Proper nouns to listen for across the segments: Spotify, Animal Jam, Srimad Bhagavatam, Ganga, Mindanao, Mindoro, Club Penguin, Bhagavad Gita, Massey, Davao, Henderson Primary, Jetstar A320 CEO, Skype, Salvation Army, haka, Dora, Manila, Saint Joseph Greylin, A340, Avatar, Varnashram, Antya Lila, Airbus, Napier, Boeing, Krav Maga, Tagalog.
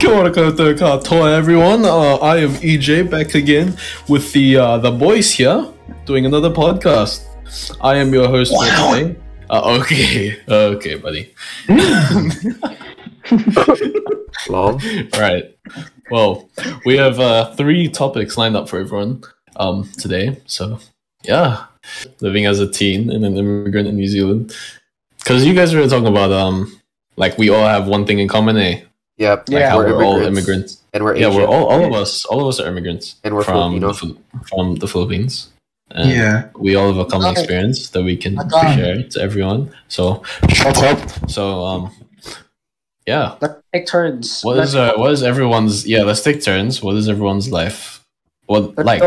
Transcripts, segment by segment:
Kia ora koutou katoa, everyone. I am EJ, back again with the boys here, doing another podcast. I am your host for today. Okay, buddy. Love. Right. Well, we have three topics lined up for everyone today. So, yeah, living as a teen and an immigrant in New Zealand. Because you guys were talking about like we all have one thing in common, eh? Yep. Like yeah, we're all immigrants, and we're Asian. All of us are immigrants, and we're from the Philippines. And yeah, we all have a common experience that we can share to everyone. So shut up. So yeah. Let's take turns. Let's take turns. What is everyone's life? All right.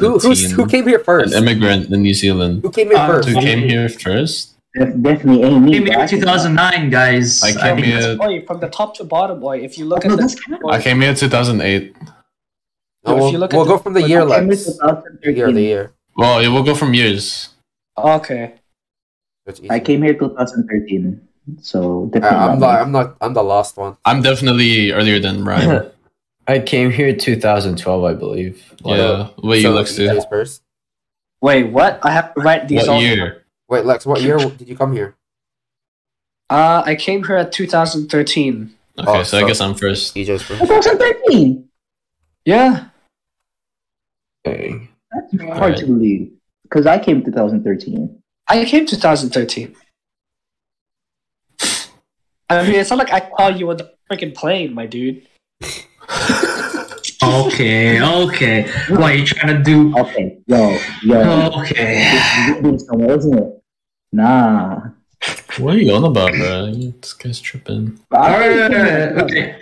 Who came here first? An immigrant in New Zealand. Who came here first? Definitely Amy. I came here in 2009, guys. From the top to bottom, boy. If you look at this, I came here in 2008. We'll go from the year, like year. Well, yeah, we'll go from years. Okay. I came here 2013, so definitely. I'm the last one. I'm definitely earlier than Ryan. I came here 2012, I believe. Yeah. What year, Lex? Wait, what? I have to write these. What year? Wait, Lex, what year did you come here? I came here at 2013. Okay, so I guess I'm first. EJ's first. 2013? Yeah. Dang. That's hard to believe, because I came 2013. I came 2013. I mean, it's not like I call you on the freaking plane, my dude. Okay. What are you trying to do? Okay, yo. Okay. You're doing somewhere, isn't it? Nah. What are you on about, bro? This guy's tripping. Okay.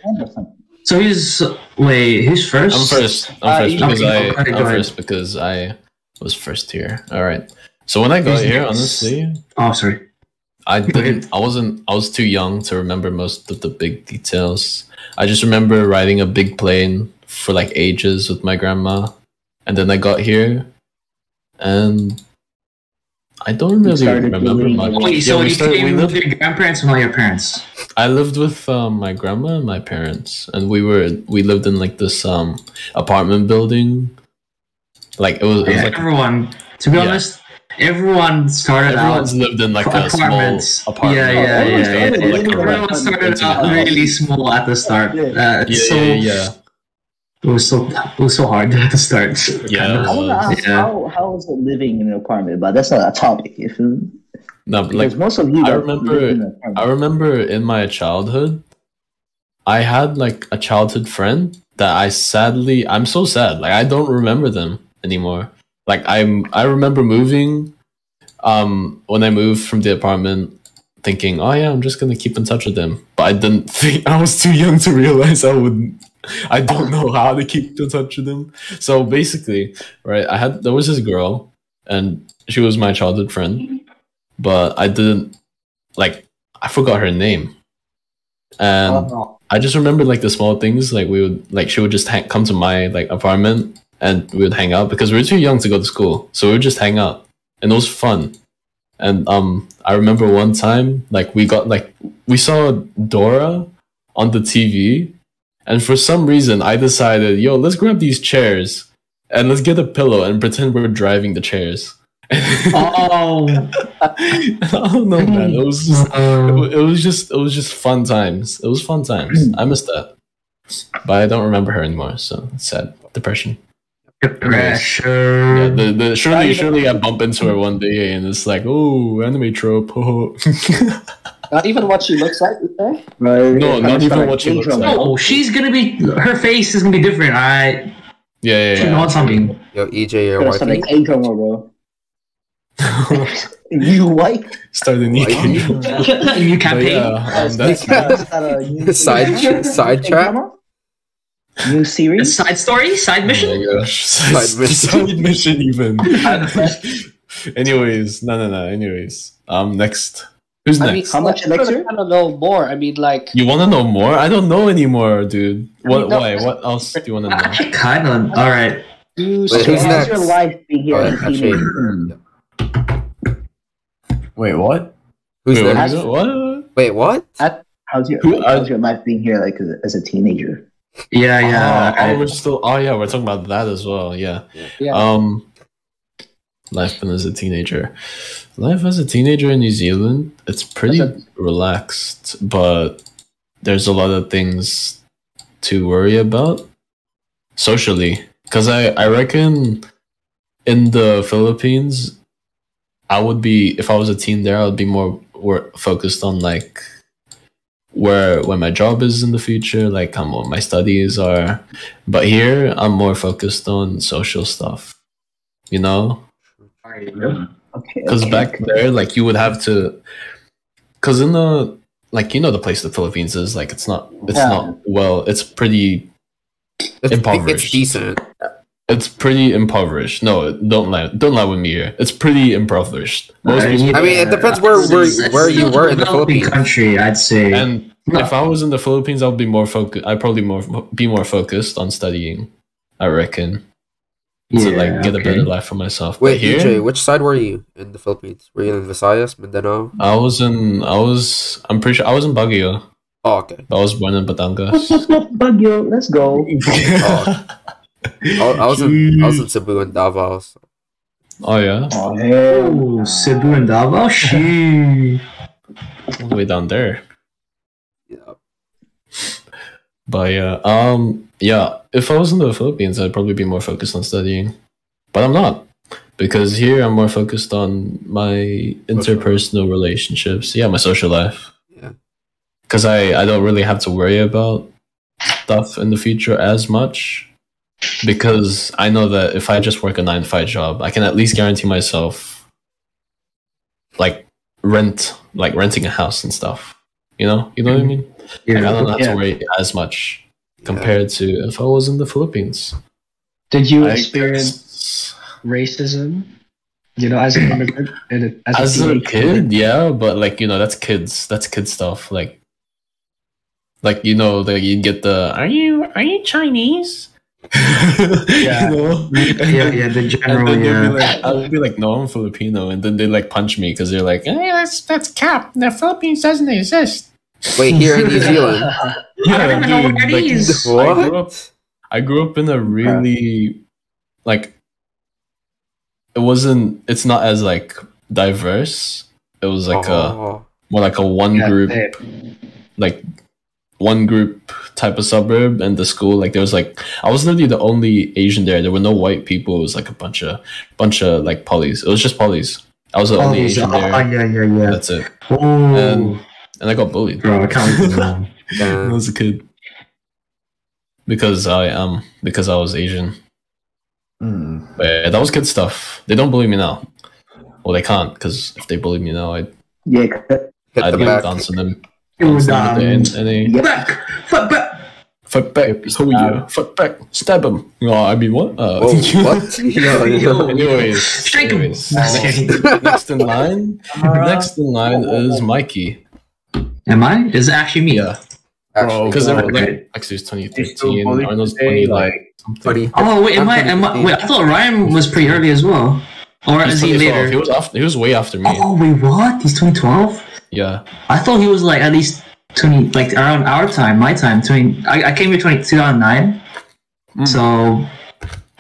So he's first? I'm first because I was first here. All right. So when I got here, honestly... Oh, sorry. I was too young to remember most of the big details. I just remember riding a big plane for like ages with my grandma. And then I got here and... I don't really remember much. Wait, so you came with your grandparents and all your parents? I lived with my grandma and my parents, and we lived in like this apartment building. Like it was like everyone. To be honest, everyone's lived in like a small apartment. Everyone started out really small at the start. It was so hard at the start. Yeah. I want to ask how is it living in an apartment, but that's not a topic. I remember in my childhood, I had like a childhood friend that I'm so sad. Like I don't remember them anymore. Like I remember moving, when I moved from the apartment, thinking, oh yeah, I'm just gonna keep in touch with them. But I was too young to realize I don't know how to keep in touch with them. So basically, right, there was this girl, and she was my childhood friend, but I forgot her name, and I just remembered like the small things. Like she would just come to my like apartment, and we would hang out because we were too young to go to school, so we would just hang out, and it was fun. And I remember one time we saw Dora on the TV. And for some reason, I decided, yo, let's grab these chairs and let's get a pillow and pretend we're driving the chairs. Oh, I don't know, man. It was just fun times. It was fun times. I missed that, but I don't remember her anymore. So it's sad. Depression. Depression. Yeah, surely I bump into her one day, and it's like, oh, anime trope. Not even what she looks like, okay? No, not even what she looks like. Oh, her face is gonna be different, alright? Yeah. Wants something. Yo, EJ, your wife. Bro. You white? Start the new new campaign. Yeah, that's side chat. New series. Side story. Side mission. Oh side mission. Even. Anyways, no. Anyways, next. Who's next? I mean, how much lecture? I don't know more. I mean, like... You want to know more? I don't know anymore, dude. Why? What else do you want to know? I kind of... All right. Who's next? Your life here Wait, what? Who's next? What? Wait, what? How's your life being here like as a teenager? Yeah, yeah. We're talking about that as well. Yeah. Life as a teenager in New Zealand, it's pretty relaxed, but there's a lot of things to worry about socially. Because I reckon in the Philippines, I would be, if I was a teen there, I would be more focused on like where my job is in the future, like how my studies are. But here, I'm more focused on social stuff, you know? Because back there, like, you would have to, because in the, like, you know, the place the Philippines is, like, it's pretty impoverished. No, don't lie with me here. It's pretty impoverished. It depends where you were in the Philippines. Country, I'd say. And if I was in the Philippines, I'd be more focused. I'd probably be more focused on studying, I reckon, to get a better life for myself. Wait, here, DJ, which side were you in the Philippines? Were you in Visayas, Mindanao? I'm pretty sure I was in Baguio. Oh, okay. I was born in Batangas. Baguio, let's go. I was in Cebu and Davao. So. Oh yeah. Oh, Cebu and Davao. All the way down there. Yeah. But yeah, if I was in the Philippines, I'd probably be more focused on studying, but I'm not, because here I'm more focused on my interpersonal relationships. Yeah, my social life. Yeah. Because I don't really have to worry about stuff in the future as much. Because I know that if I just work a 9-to-5 job, I can at least guarantee myself like renting a house and stuff. You know what I mean? Yeah. Like, I don't have to worry as much compared to if I was in the Philippines. Did you experience racism? You know, as an immigrant and as a kid, yeah, but like, you know, that's kid stuff. Like you know, that you get the are you Chinese? Yeah. You know? yeah. The general. I would be like, no, I'm Filipino, and then they like punch me because they're like, hey, that's cap. The Philippines doesn't exist. Wait, here in New Zealand, I don't even know what it is. What? I grew up in a really it's not as like diverse. It was like one group type of suburb, and the school, like, there was like, I was literally the only Asian there. There were no white people. It was like a bunch of like polys. It was just polys. I was the only Asian there. Yeah. That's it. And I got bullied. Bro, I can't. I was a kid because I was Asian. Mm. But yeah, that was good stuff. They don't bully me now. Well, they can't, because if they bullied me now, I'd be dancing them. It was fuck back. Fuck back. Stab him. No, I mean what? What? Anyways, shake him. Next in line is Mikey. Am I? Is it actually me? Yeah. Because actually it's 2013. Arnold's 20 something. Oh wait, am I? Wait, I thought Ryan was pretty early as well. Or is he later? He was way after me. Oh wait, what? He's 2012. Yeah, I thought he was like at least 20, like around our time, my time. 20. I came here 2009, so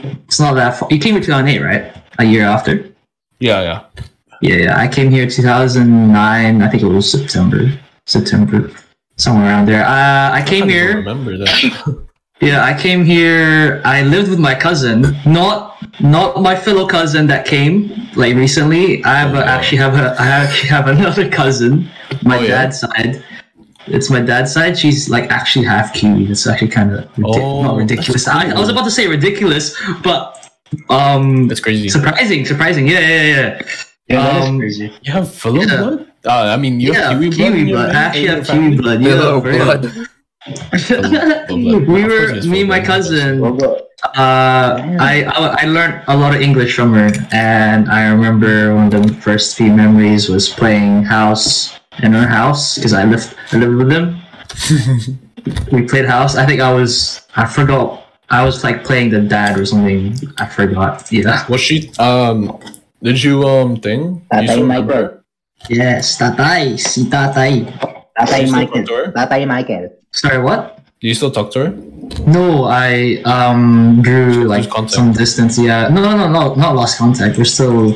it's not that far. You came here 2008, right? A year after. Yeah. I came here 2009. I think it was September, somewhere around there. I came here. I don't remember that. Yeah, I came here. I lived with my cousin, not my fellow cousin that came like recently. I actually have another cousin, dad's side. It's my dad's side. She's like actually half Kiwi. It's actually kind of not ridiculous. I was about to say ridiculous, but that's crazy. Surprising. Yeah, that is crazy. You have fellow blood? You have Kiwi blood. I actually have Kiwi blood. Fellow blood. I learned a lot of English from her, and I remember one of the first few memories was playing house in her house, because I lived with them. We played house. I forgot I was like playing the dad or something. I forgot. Was she did you thing? Tatay Michael. Yes, tatay si tatay. Tatay Michael. Sorry, what? Do you still talk to her? No, I drew like some distance. Yeah, no, not lost contact. We're still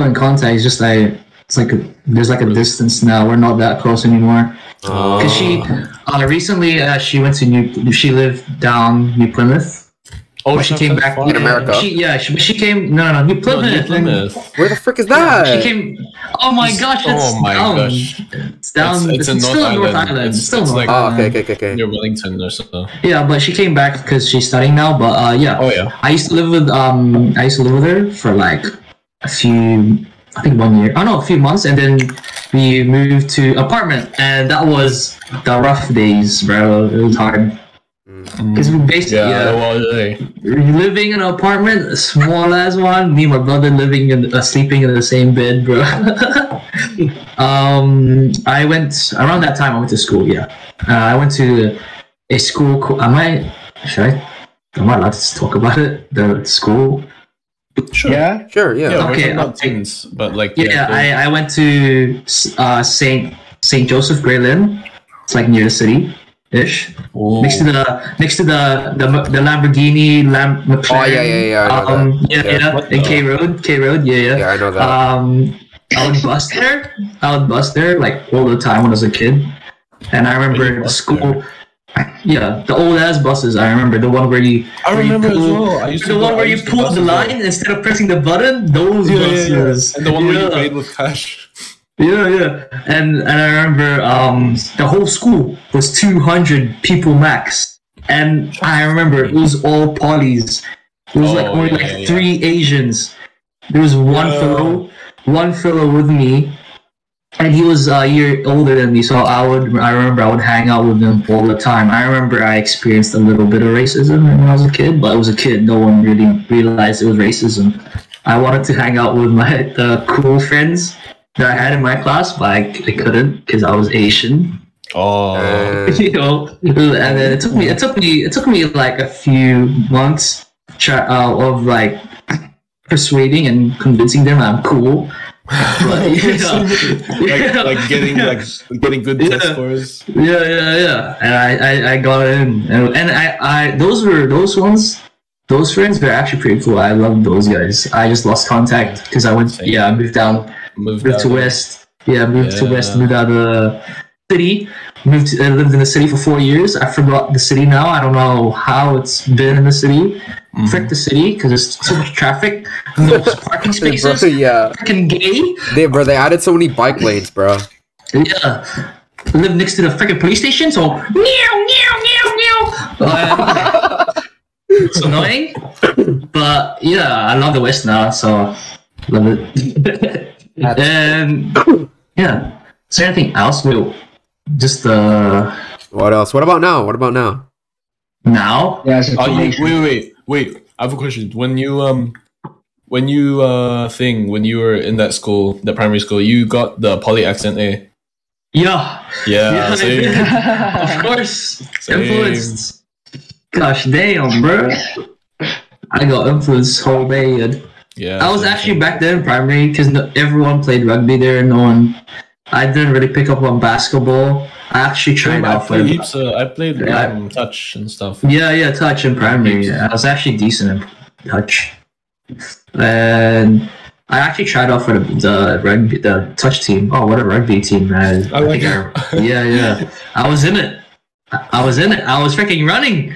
in contact. It's just there's a distance now. We're not that close anymore. Because she recently she went to she lived down New Plymouth. Oh, but she came back to America. She came. No, New Plymouth. No, New Plymouth. Where the frick is that? Yeah, she came. Oh my gosh! It's down. It's down. It's still North Island. It's like near Wellington or something. Yeah, but she came back because she's studying now. But yeah. Oh yeah. I used to live with her for like a few months, and then we moved to apartment, and that was the rough days, bro. It was hard. Because we basically living in an apartment, a small as one. Me and my brother sleeping in the same bed, bro. I went around that time. I went to school. Yeah, I went to a school. Am I allowed to talk about it? The school. Sure. Yeah. Sure. Yeah. Okay. Teens, but like. Yeah. I went to Saint Joseph Greylin. It's like near the city. Ish. Oh. Next to the Lamborghini McLaren. Oh yeah. In K Road. Yeah, I know that. I would bust there like all the time when I was a kid, and I remember the school. There. Yeah, the old ass buses. I remember the one where you. I remember the one where you pulled the line instead of pressing the button. Those buses. And the one where you paid with cash. Yeah, and I remember the whole school was 200 people max, and I remember it was all polys. It was only three Asians. There was one fellow with me, and he was a year older than me. So I remember I would hang out with him all the time. I remember I experienced a little bit of racism when I was a kid, but I was a kid. No one really realized it was racism. I wanted to hang out with the cool friends that I had in my class, but I couldn't because I was Asian. And then it took me like a few months of like persuading and convincing them I'm cool. But, getting good test scores. Yeah. And I got in, and I those friends were actually pretty cool. I loved those guys. I just lost contact because I moved down. Moved out of the city. I lived in the city for 4 years. I forgot the city now. I don't know how it's been in the city. Frick the city, because there's so much traffic. There's parking spaces. Freaking gay. They added so many bike lanes, bro. Yeah. I live next to the freaking police station, so it's annoying. But yeah, I love the West now, so love it. Is there anything else? What else? What about now? Now? Yeah. Wait. I have a question. When you were in that school, that primary school, you got the poly accent, eh? Yeah. Same. Of course. Same. Influenced. Gosh damn, bro. I got influenced whole day. Yeah, I was actually back then in primary because everyone played rugby there. I didn't really pick up on basketball. I actually tried out for heaps. I played touch and stuff. Yeah, touch in primary. Yeah. I was actually decent in touch, and I actually tried out for the touch team. Oh, what a rugby team, man! Yeah. I was in it. I was freaking running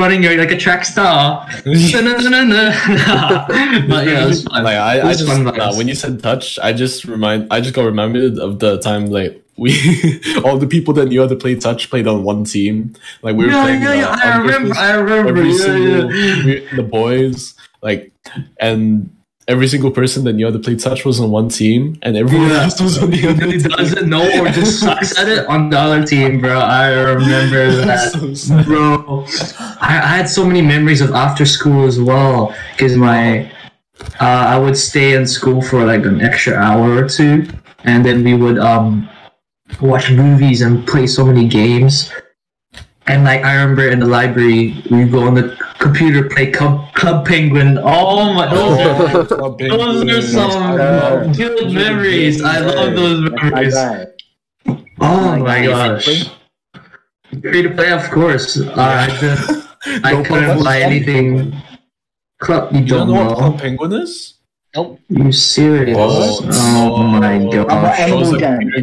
like a track star. But yeah, it was fun. When you said touch, I just got reminded of the time like we all the people that knew how to play touch played on one team. Like we were playing. I remember. The boys and every single person that knew how to play touch was on one team, and everyone else was on the other team. Doesn't know or just sucks at it on the other team, bro. I remember that, so bro. I had so many memories of after school as well, because I would stay in school for like an extra hour or two, and then we would watch movies and play so many games. And I remember in the library, we go on the computer, play Club Penguin. Oh my! Those are some good memories. I love those memories. Oh my gosh! Free to play, of course. I couldn't buy anything. Club, you don't know what Club Penguin is? Nope. You serious? What? Oh my god! Animal Jam. Animal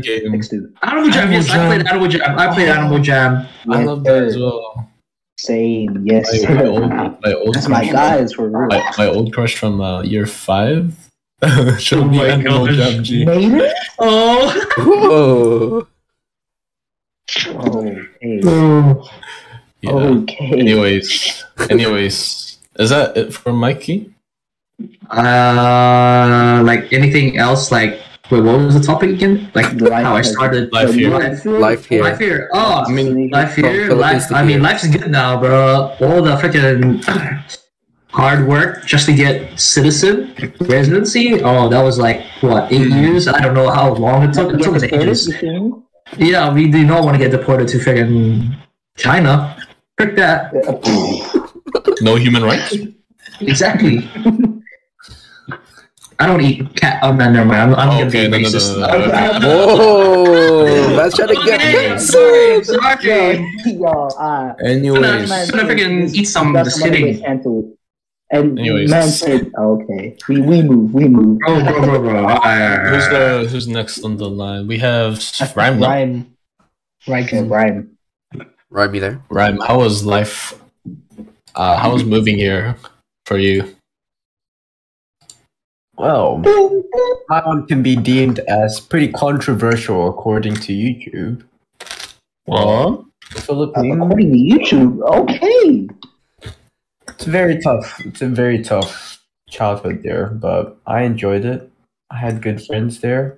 Jam. Yes, I played Animal Jam. I played Animal Jam. I love that as well. Same. Yes. My old that's my guys for real. My old crush from year 5. Showed me Animal Jam. Oh. Okay. Yeah. Okay. Anyways, is that it for Mikey? Like anything else? Like, wait, what was the topic again? Like how I started life here. Oh, I mean, life. I mean, life's good now, bro. All the freaking hard work just to get citizen residency. Oh, that was like what 8 years? I don't know how long it took. It took us ages. Yeah, we do not want to get deported to friggin' China. Frick that. No human rights? Exactly. I don't eat cat. Oh, man, never mind. I'm going to be racist. Whoa! That's trying to get canceled! Sorry. Anyways. I'm going to friggin' eat some just kidding. And anyways. Man said, okay, we move. Bro. Who's next on the line? We have Rhyme, you there? Rhyme, how was life? How was moving here for you? Well, my one can be deemed as pretty controversial according to YouTube. Well, Philippines. According to YouTube, okay. It's very tough. It's a very tough childhood there, but I enjoyed it. I had good friends there.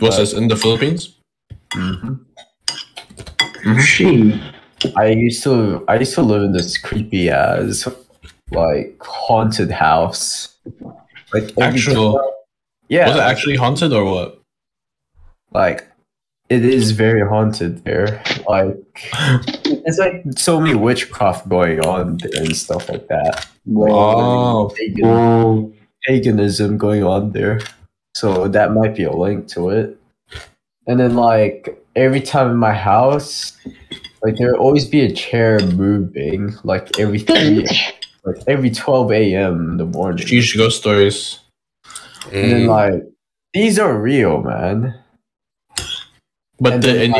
Was this in the Philippines? I used to live in this creepy ass like haunted house. Like was it actually haunted or what? Like it is very haunted there. Like it's like so many witchcraft going on there and stuff like that. Like, paganism going on there. So that might be a link to it. And then like every time in my house, like there would always be a chair moving, like every 12 AM in the morning. Jeez, ghost stories. And then like these are real, man. But did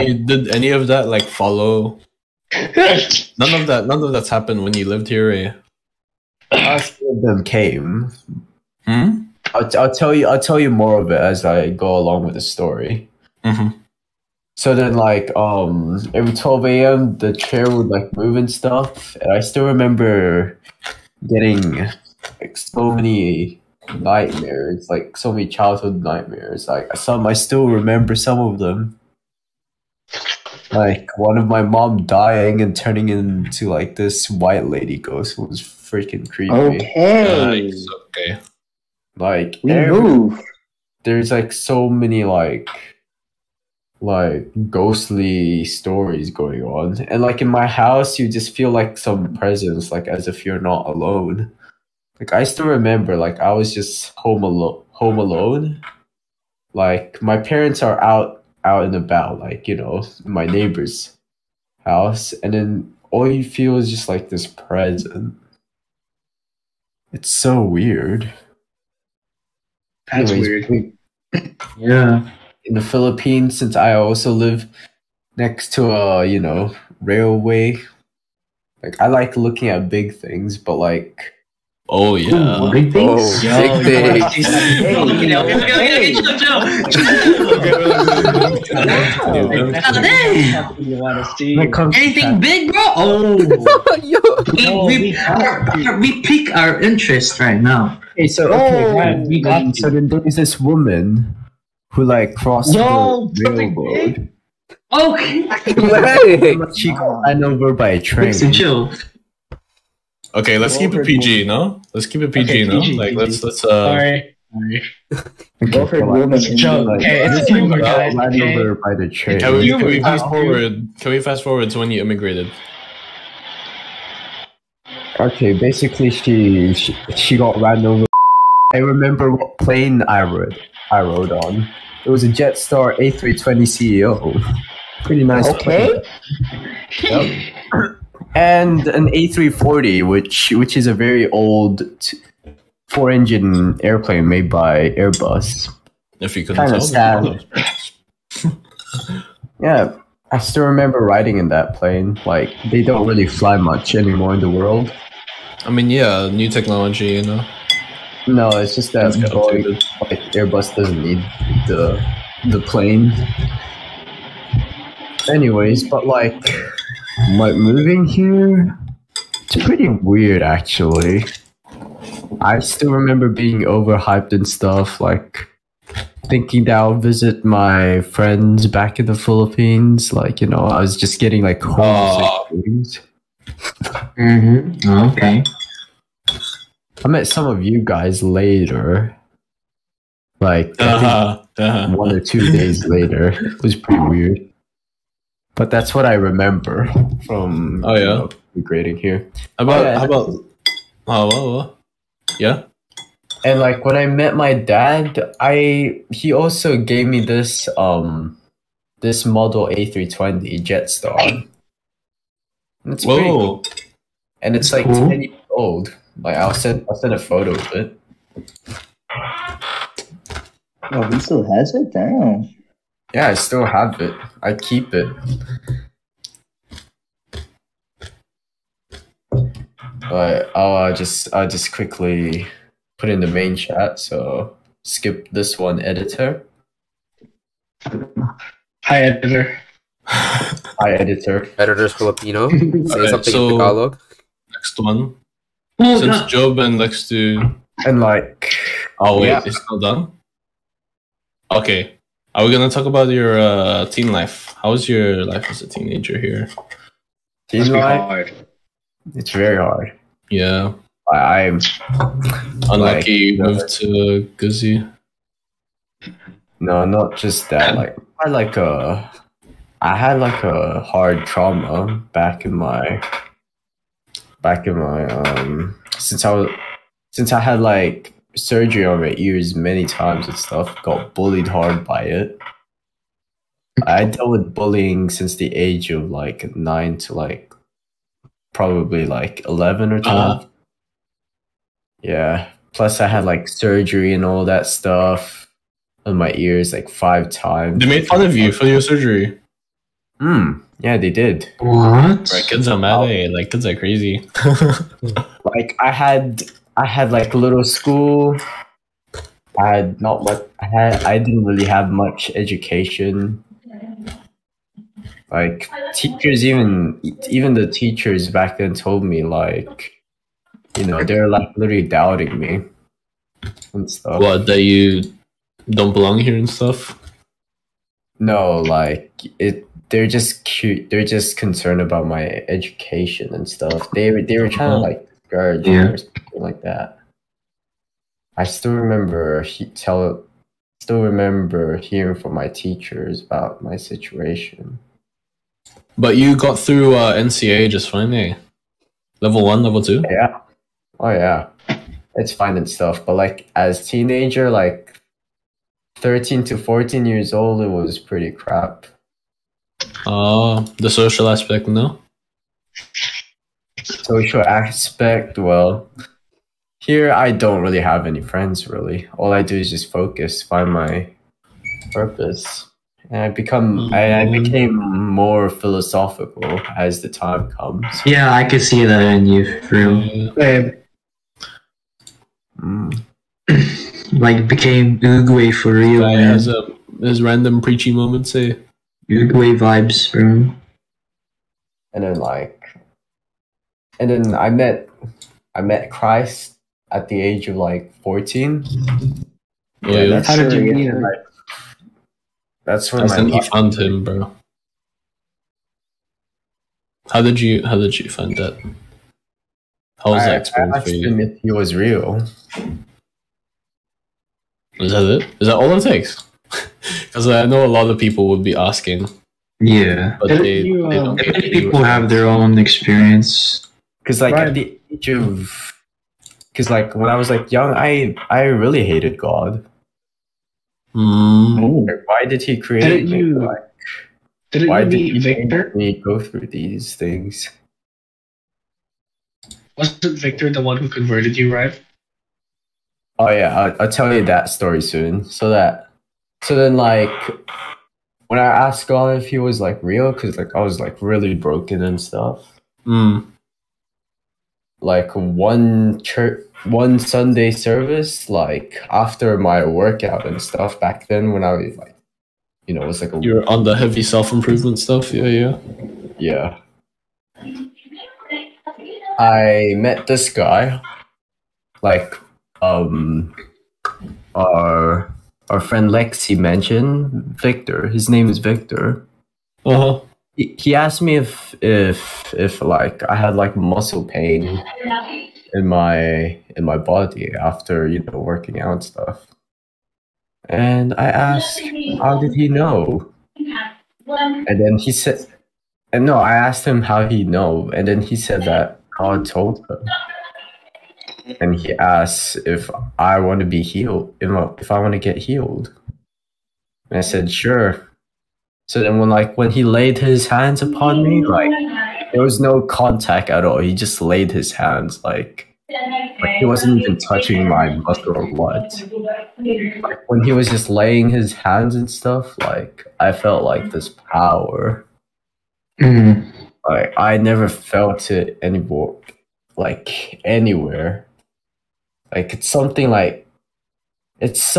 any of that like follow? None of that's happened when you lived here. A few of them came. I'll tell you more of it as I go along with the story. So then, like, every 12 AM, the chair would like move and stuff, and I still remember getting like so many nightmares, like so many childhood nightmares. Like I still remember some of them. Like one of my mom dying and turning into like this white lady ghost was freaking creepy. Okay. Okay. Like there's like so many like ghostly stories going on. And like in my house you just feel like some presence, like as if you're not alone. Like I still remember like I was just home alone. Like my parents are out and about, like, you know, in my neighbor's house, and then all you feel is just like this presence. It's so weird. That's weird. Yeah. In the Philippines, since I also live next to a, you know, railway, like I like looking at big things, but like anything big, bro? We pique our interest right now. Okay, so then there is this woman who like crossed the railroad. Okay, she got run over by a train. Okay, let's keep it PG, no? Let's keep it PG, no? Like, let's. Sorry. It's humor, guys. Can we fast forward to when you immigrated? Okay, basically she got ran over. I remember what plane I rode on. It was a Jetstar A320 CEO. Pretty nice. Okay. Yep. And an A340, which is a very old four-engine airplane made by Airbus. If you couldn't tell, sad. Yeah, I still remember riding in that plane. Like, they don't really fly much anymore in the world. I mean, yeah, new technology, you know. No, it's just that Boeing, like, Airbus doesn't need the plane. Anyways, but like moving here, it's pretty weird actually. I still remember being overhyped and stuff, like thinking that I'll visit my friends back in the Philippines. Like, you know, I was just getting like homesick. Mm-hmm. Okay. I met some of you guys later. Like 1 or 2 days later. It was pretty weird. But that's what I remember from grading here. Yeah. And like when I met my dad, he also gave me this this model A320 Jetstar. And it's pretty cool. And it's like 10 years old. Like I'll send a photo of it. Oh, he still has it? Damn. Yeah, I still have it. I keep it. But I'll just quickly put in the main chat, so skip this one, editor. Hi, editor. Hi, editor. Editor's Filipino. Say something in Tagalog. Next one. Since Job and Lex do... And like... Oh, wait, it's not done? Okay. Are we going to talk about your teen life? How was your life as a teenager here? Teen life? Hard. It's very hard. Yeah. I'm unlucky you moved to Guzzi. No, not just that. Like I had a hard trauma back in my since I had like surgery on my ears many times and stuff. Got bullied hard by it. I dealt with bullying since the age of like 9 to like probably like 11 or 12. Yeah. Plus, I had like surgery and all that stuff on my ears like 5 times. They made fun of you for your surgery. Yeah, they did. What? Right, kids are mad. Like, kids are crazy. Like, I had like little school. I didn't really have much education. Like, teachers, even the teachers back then told me like, you know, they're like literally doubting me and stuff. What, that you don't belong here and stuff? No, like they're just cute. They're just concerned about my education and stuff. They were trying to like discourage me or something like that. I still remember hearing from my teachers about my situation. But you got through NCA just fine, eh? Level 1, level 2. Yeah. Oh yeah, it's fine and stuff, but like as teenager, like 13 to 14 years old, it was pretty crap. The social aspect, no? Social aspect, well, here I don't really have any friends really. All I do is just focus, find my purpose. And I became more philosophical as the time comes. Yeah, I could see that in you, Drew. Like, became Uguay for real, man. There's random preachy moments, eh? Uguay vibes, bro. And then I met Christ at the age of, like, 14. Yeah, that's how did you meet him? Like, that's when you found him, bro. How did you find that? How was that experience for you? I asked him if he was real. Is that it? Is that all it takes? Because I know a lot of people would be asking. Yeah. But they don't. People have their own experience. Because like at the age of... Because like when I was like young, I really hated God. Like, why did he create me? Like, Why did you Victor? Make me go through these things? Wasn't Victor the one who converted you, right? Oh yeah, I'll tell you that story soon. So then like when I asked God if he was like real, because like I was like really broken and stuff. Like one Sunday service, like after my workout and stuff back then when I was like, you know, it was like a— You're on the heavy self-improvement stuff, yeah. I met this guy, like our friend Lexi mentioned, Victor. His name is Victor. Uh-huh. He asked me if like I had like muscle pain in my body after, you know, working out and stuff. And I asked, how did he know? And then he said— and no, I asked him how he know, and then he said that God told him. And he asked if I want to be healed, if I want to get healed. And I said, sure. So then when he laid his hands upon me, like there was no contact at all. He just laid his hands, like he wasn't even touching my muscle or blood. Like when he was just laying his hands and stuff, like I felt like this power. Like I never felt it anymore, like anywhere. Like it's something like— it's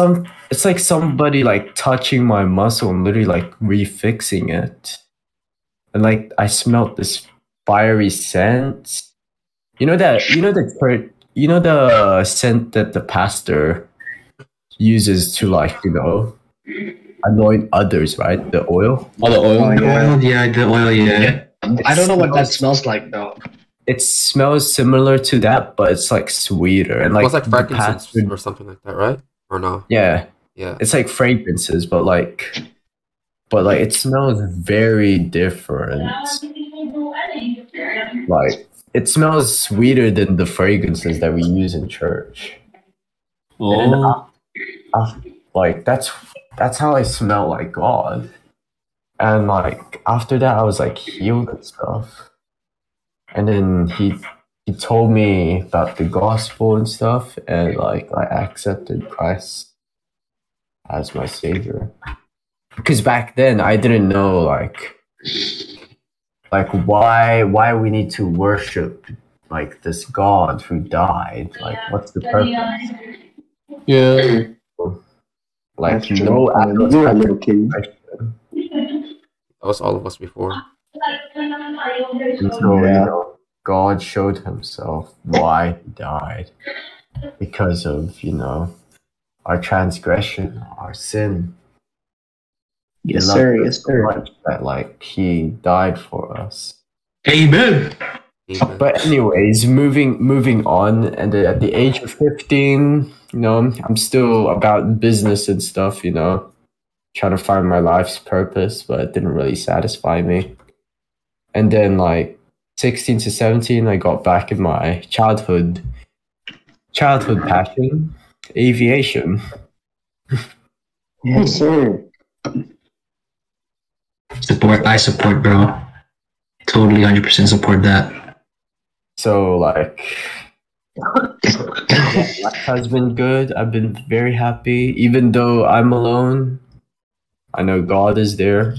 like somebody like touching my muscle and literally like refixing it. And like I smelled this fiery scent. You know the scent that the pastor uses to, like, you know, anoint others, right? The oil. Oh, the oil. The oil, yeah. I don't know what that smells like though. It smells similar to that, but it's like sweeter and like— it smells like frankincense or something like that, right? Or no? Yeah. It's like fragrances, but like it smells very different. Like it smells sweeter than the fragrances that we use in church. Oh. And like that's how I smell like God. And like after that, I was like healed and stuff. And then he told me about the gospel and stuff, and like I accepted Christ as my savior. Because back then I didn't know like why we need to worship like this God who died. Like what's the purpose? Yeah. Like no application. That was all of us before. So, yeah. You know, God showed himself why he died, because of, you know, our transgression, our sin. Yes, sir. That, like, he died for us. Amen. But anyways, moving on, and at the age of 15, you know, I'm still about business and stuff, you know, trying to find my life's purpose, but it didn't really satisfy me. And then, like, 16 to 17, I got back in my childhood passion, aviation. Yes, sir. I support, bro. Totally 100% support that. So, like, life has been good. I've been very happy, even though I'm alone. I know God is there.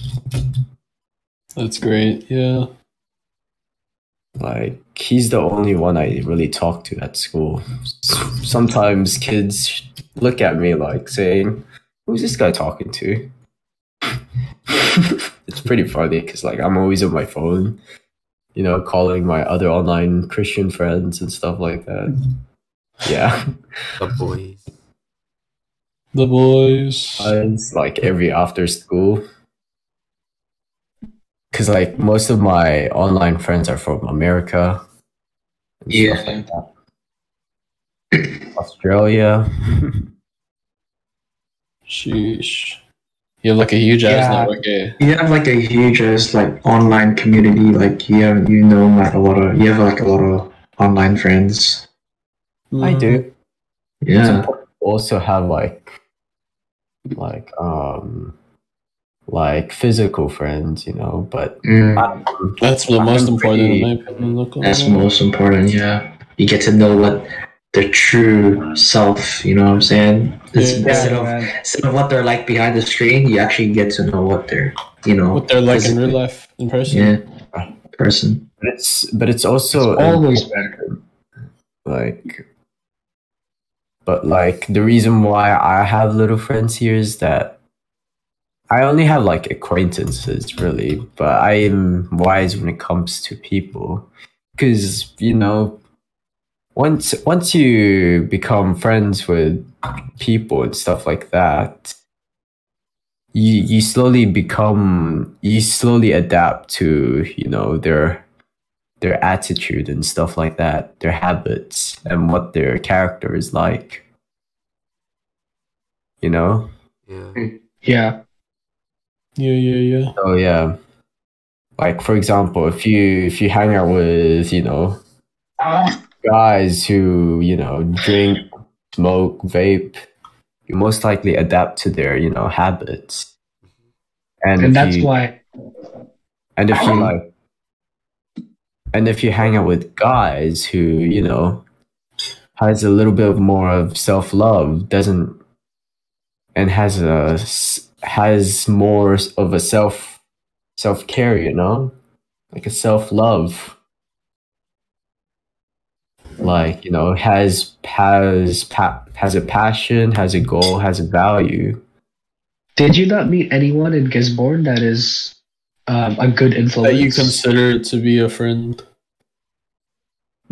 That's great, yeah. Like, he's the only one I really talk to at school. Sometimes kids look at me like saying, who's this guy talking to? It's pretty funny because, like, I'm always on my phone, you know, calling my other online Christian friends and stuff like that. Yeah. The boys. It's like every after school. Because, like, most of my online friends are from America. Yeah. Like that. Australia. Sheesh. You have like a huge ass network, eh? You have like a huge ass like online community. Like you have a lot of online friends. I do. Yeah. Also have like like physical friends, you know, but that's the most important in my opinion. That's most important, yeah. You get to know what their true self, you know what I'm saying? Instead of what they're like behind the screen, you actually get to know what they're, you know, what they're like in real life, in person. Yeah, person. But it's also it's always better. But the reason why I have little friends here is that I only have like acquaintances really, but I am wise when it comes to people, because you know, once you become friends with people and stuff like that, you slowly adapt to, you know, their attitude and stuff like that, their habits and what their character is like, you know? Yeah. Oh yeah. Like for example, if you hang out with, you know, guys who, you know, drink, smoke, vape, you most likely adapt to their, you know, habits. And if you hang out with guys who, you know, has a little bit more of self-love, has more of a self-care, you know, like a self-love, like, you know, has a passion, has a goal, has a value. Did you not meet anyone in Gisborne that is a good influence that you consider to be a friend?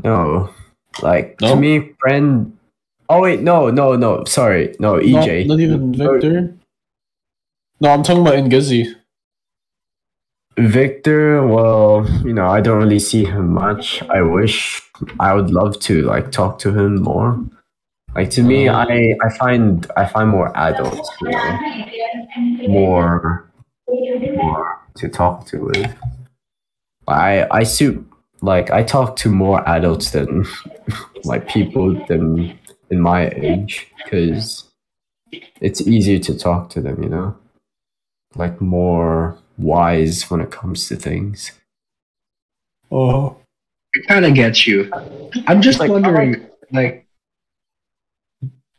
No, like no? To me, friend. Oh wait, no. Sorry, no, EJ. Not even Victor. No, I'm talking about Ngozi. Victor, well, you know, I don't really see him much. I would love to like talk to him more. Like to me, I find more adults, you know, more to talk to with. I talk to more adults than like people than in my age, because it's easier to talk to them, you know, like more wise when it comes to things. Oh, I kind of get you. I'm just like, wondering,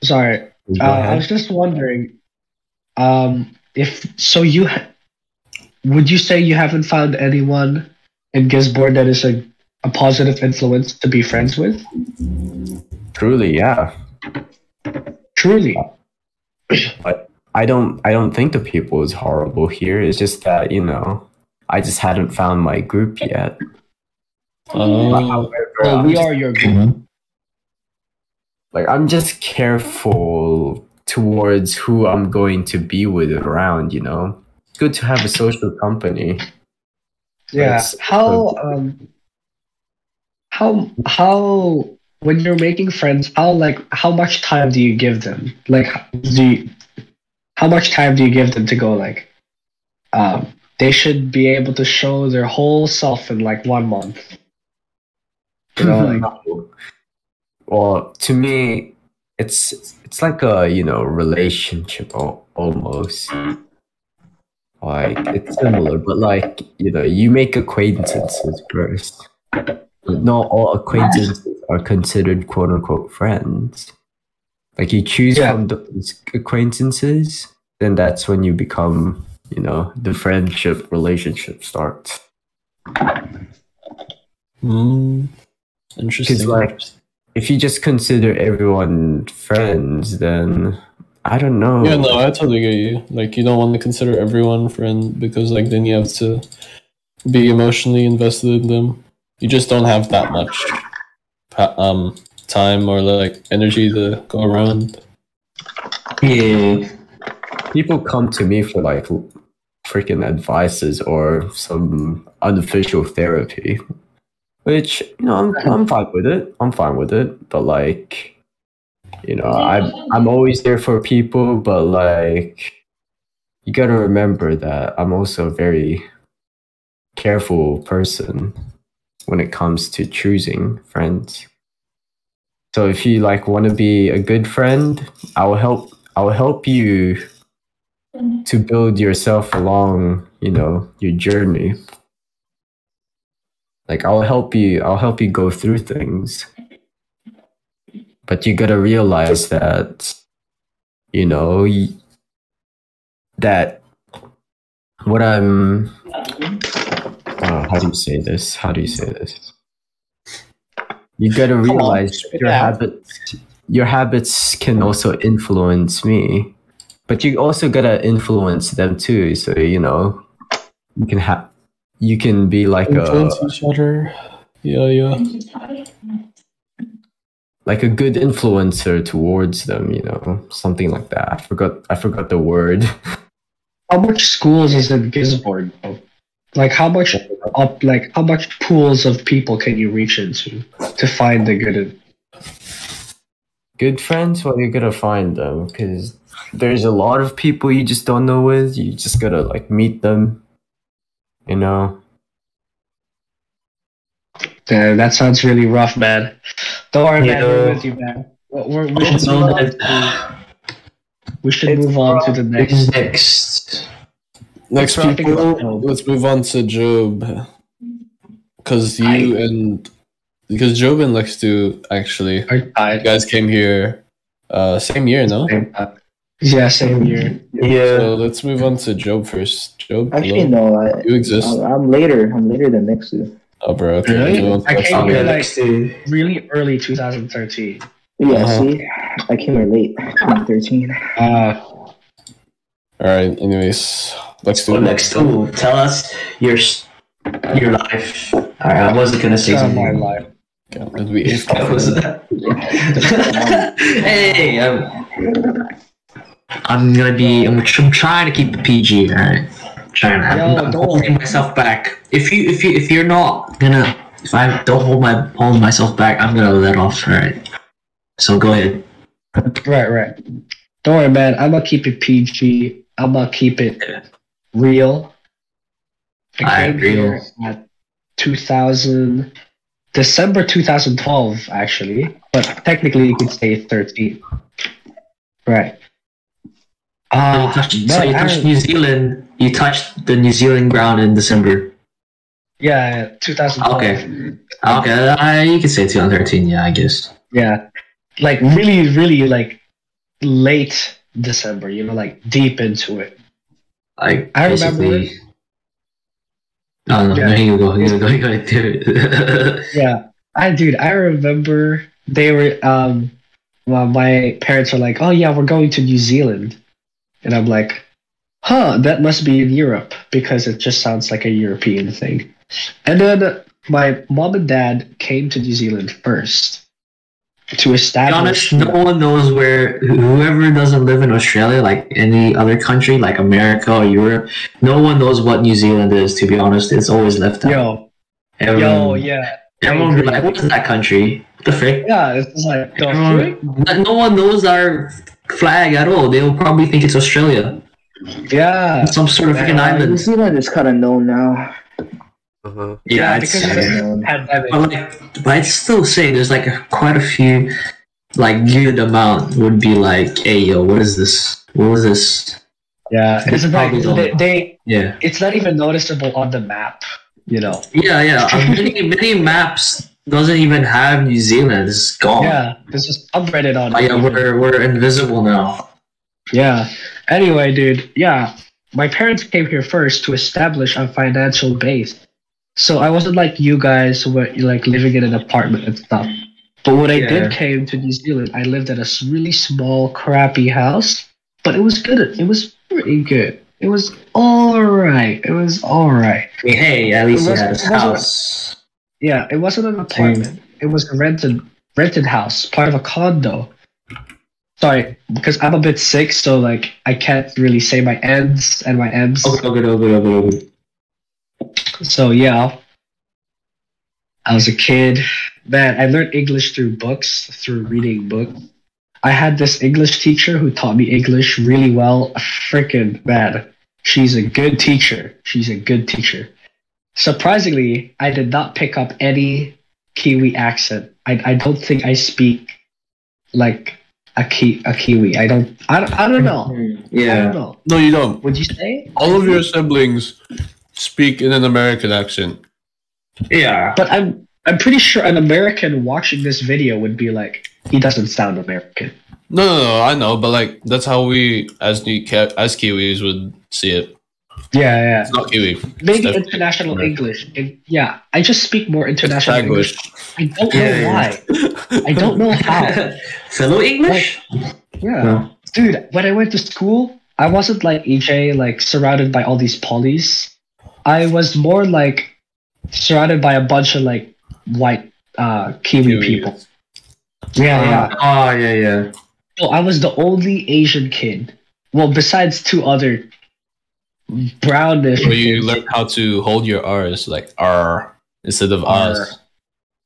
sorry, I was just wondering, would you say you haven't found anyone in Gisborne that is a positive influence to be friends with? Truly, yeah. Truly. But I don't think the people is horrible here. It's just that, you know, I just hadn't found my group yet. However, we are your group. Like, I'm just careful towards who I'm going to be with around, you know? It's good to have a social company. Yeah. How when you're making friends, how much time do you give them? Like, how much time do you give them to go, like, they should be able to show their whole self in, like, 1 month? You know, like... Well, to me, it's like a, you know, relationship almost. Like, it's similar, but, like, you know, you make acquaintances first. Not all acquaintances are considered quote-unquote friends. Like, you choose from those acquaintances, then that's when you become, you know, the friendship relationship starts. Interesting. Because, like, if you just consider everyone friends, then I don't know. Yeah, no, I totally get you. Like, you don't want to consider everyone friend because, like, then you have to be emotionally invested in them. You just don't have that much time or like energy to go around. Yeah, people come to me for like freaking advices or some unofficial therapy, which, you know, I'm fine with it. But like, you know, I'm always there for people, but like, you gotta remember that I'm also a very careful person when it comes to choosing friends. So if you like want to be a good friend, I will help you to build yourself along, you know, your journey. Like, I'll help you go through things. But you gotta realize that, you know, that what I'm, how do you say this? You gotta realize your habits can also influence me, but you also gotta influence them too. So, you know, you can be like influence each other. Yeah. Like a good influencer towards them, you know, something like that. I forgot the word. How much schools is the Gizboard? Like how much pools of people can you reach into to find the good friends? Well, you're gonna find them because there's a lot of people you just don't know with. You just gotta like meet them, you know. Damn, that sounds really rough, man. Don't worry, man. We're with you, man. We should move on to the next. Next people, let's move on to Job, because Job and Lex do actually. You guys came here, same year, no? Yeah, same year. Yeah. So let's move on to Job first. Job. Actually, hello. No. You exist. I'm later. I'm later than next year. Oh, bro. Okay. Really? I came here like really early 2013. Yeah, see? I came here late 2013. Alright, anyways. Let's do next. Ooh, tell us your life. Alright, I wasn't going to say something. My life. God, hey! I'm trying to keep the PG, alright? I'm holding myself back. If I don't hold myself back, I'm gonna let off. All right. So go ahead. Right. Don't worry, man. I'm gonna keep it PG. I'm gonna keep it real. I came here at December 2012, actually, but technically you could say 13. Right. You touched the New Zealand ground in December. Yeah, 2012. Okay, you can say 2013. Yeah, I guess. Yeah, like really, really, like late December. You know, like deep into it. Like I remember. Oh no! Yeah. You go. Yeah, I remember they were. Well, my parents were like, "Oh yeah, we're going to New Zealand," and I'm like, huh, that must be in Europe because it just sounds like a European thing. And then my mom and dad came to New Zealand first to establish. To be honest, no one knows whoever doesn't live in Australia, like any other country, like America or Europe, no one knows what New Zealand is, to be honest. It's always left out. Yeah. Everyone would be like, what is that country? What the frick? Yeah, it's like, no one knows our flag at all. They'll probably think it's Australia. Yeah, some sort of freaking island. New Zealand is kind of known now. Uh-huh. Yeah, because it's pandemic. But I'd still say there's like quite a few, like good amount would be like, hey yo, what is this? What was this? Yeah, it's probably it's not even noticeable on the map, you know. Yeah. Many maps doesn't even have New Zealand. It's gone. Yeah, there's just subreddit on. Yeah, we're invisible now. Yeah. Anyway, dude, yeah, my parents came here first to establish a financial base. So I wasn't like you guys who were like living in an apartment and stuff. But when I did came to New Zealand, I lived at a really small, crappy house. But it was good. It was pretty good. It was all right. Hey, at least you had a house. Yeah, it wasn't an apartment. It was a rented house, part of a condo. Sorry, because I'm a bit sick, so like I can't really say my ends and my M's. Okay. So yeah, I was a kid. Man, I learned English through reading books. I had this English teacher who taught me English really well. Freaking man, she's a good teacher. Surprisingly, I did not pick up any Kiwi accent. I don't think I speak like. a Kiwi. I don't know. Yeah. I don't know. No, you don't. Would you say? All of your siblings speak in an American accent. Yeah. But I'm pretty sure an American watching this video would be like, he doesn't sound American. No, no, no, I know, but like that's how we as Kiwis would see it. Yeah, yeah. It's not Kiwi. Maybe international American. English. Yeah, I just speak more international English. I don't know why. I don't know how. Fellow English? Like, yeah. No. Dude, when I went to school, I wasn't like EJ, like surrounded by all these polys. I was more like surrounded by a bunch of like white Kiwi people. Yeah, yeah. Oh, yeah, yeah. So I was the only Asian kid. Well, besides two other brownish. Where you learn how to hold your R's, like R instead of R's.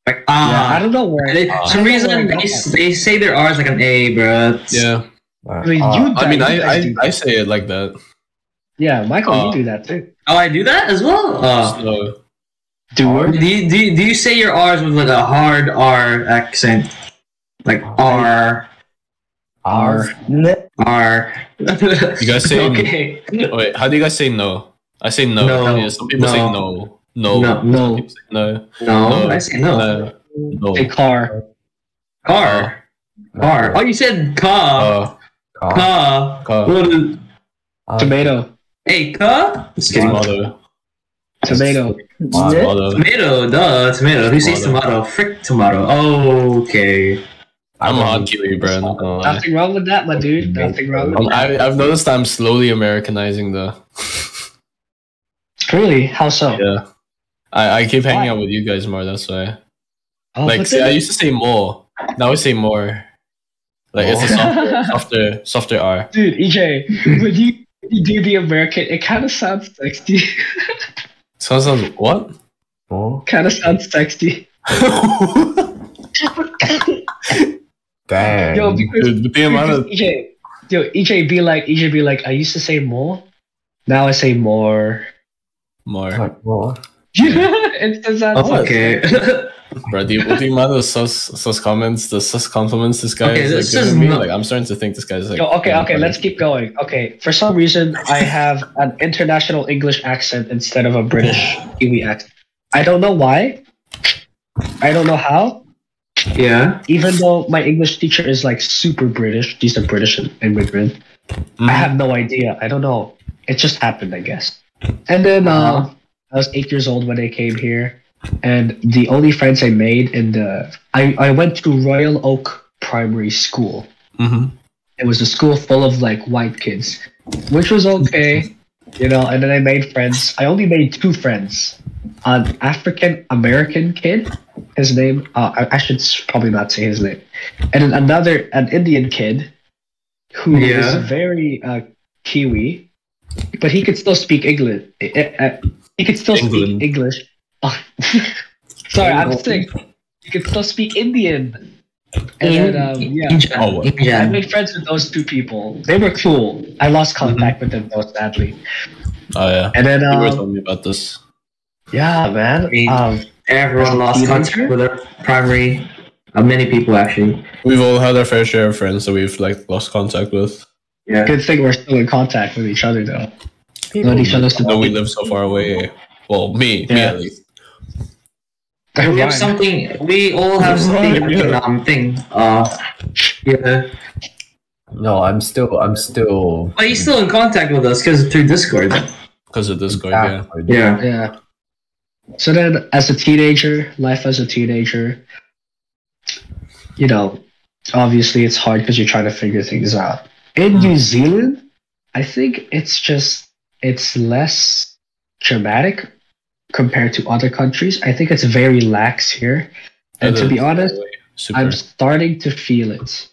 Like, yeah, I don't know where. For some reason, they say their R's like an A, bro. Yeah. I mean, I say it like that. Yeah, Michael, you do that too. Oh, I do that as well? So, do you say your R's with like a hard R accent? Like R. You guys say okay. No. Wait, how do you guys say no? I say no. No. Yeah, some people say no. No. No. No. Say no. No. No. I say no. No. No. Say car. Car. Car. Oh, you said car. Car. Tomato. Hey, car. Just kidding. Tomato. Tomato. Tomato. Duh. Tomato. Who says tomato? Frick tomato. Oh, okay. I'm a hot Kiwi, bro. Nothing wrong with that, my dude. Nothing wrong with that. I've noticed I'm slowly Americanizing, though. Really? How so? Yeah. I keep hanging out with you guys more, that's why. Oh, like, see, I used to say more. Now I say more. Like, it's a softer R. Dude, EJ, when you do the American, it kind of sounds sexy. Sounds what? Oh. Kind of sounds sexy. Damn. Yo, EJ be like, I used to say more, now I say more. More. It's just that. That's okay. Bro, do you mind the sus comments, the sus compliments this guy is like, giving me? Like, I'm starting to think this guy's like. Yo, okay, let's keep going. Okay, for some reason, I have an international English accent instead of a British Kiwi accent. I don't know why. I don't know how. Yeah. Even though my English teacher is like super British, she's a British immigrant. I have no idea. I don't know. It just happened, I guess. And then I was 8 years old when I came here, and the only friends I made in the I went to Royal Oak Primary School. Mm-hmm. It was a school full of like white kids, which was okay, you know. And then I made friends. I only made two friends. An African American kid, his name, I should probably not say his name, and then an Indian kid who is very Kiwi, but he could still speak English. He could still speak English. Oh. Sorry, I'm sick. He could still speak Indian. And then, I made friends with those two people. They were cool. I lost contact with them though, sadly. Oh, yeah. And then, you were telling me about this. Yeah, man. I mean, everyone lost contact with their primary. Many people, actually. We've all had our fair share of friends that we've like lost contact with. Yeah. Good thing we're still in contact with each other, though. We live so far away. Well, me at least. We have something. We all have something. Yeah. No, I'm still. But you're still in contact with us because through Discord. Because of Discord, yeah. Yeah. So then, as a teenager, you know, obviously it's hard because you're trying to figure things out. In New Zealand, I think it's less dramatic compared to other countries. I think it's very lax here. And to be honest, I'm starting to feel it.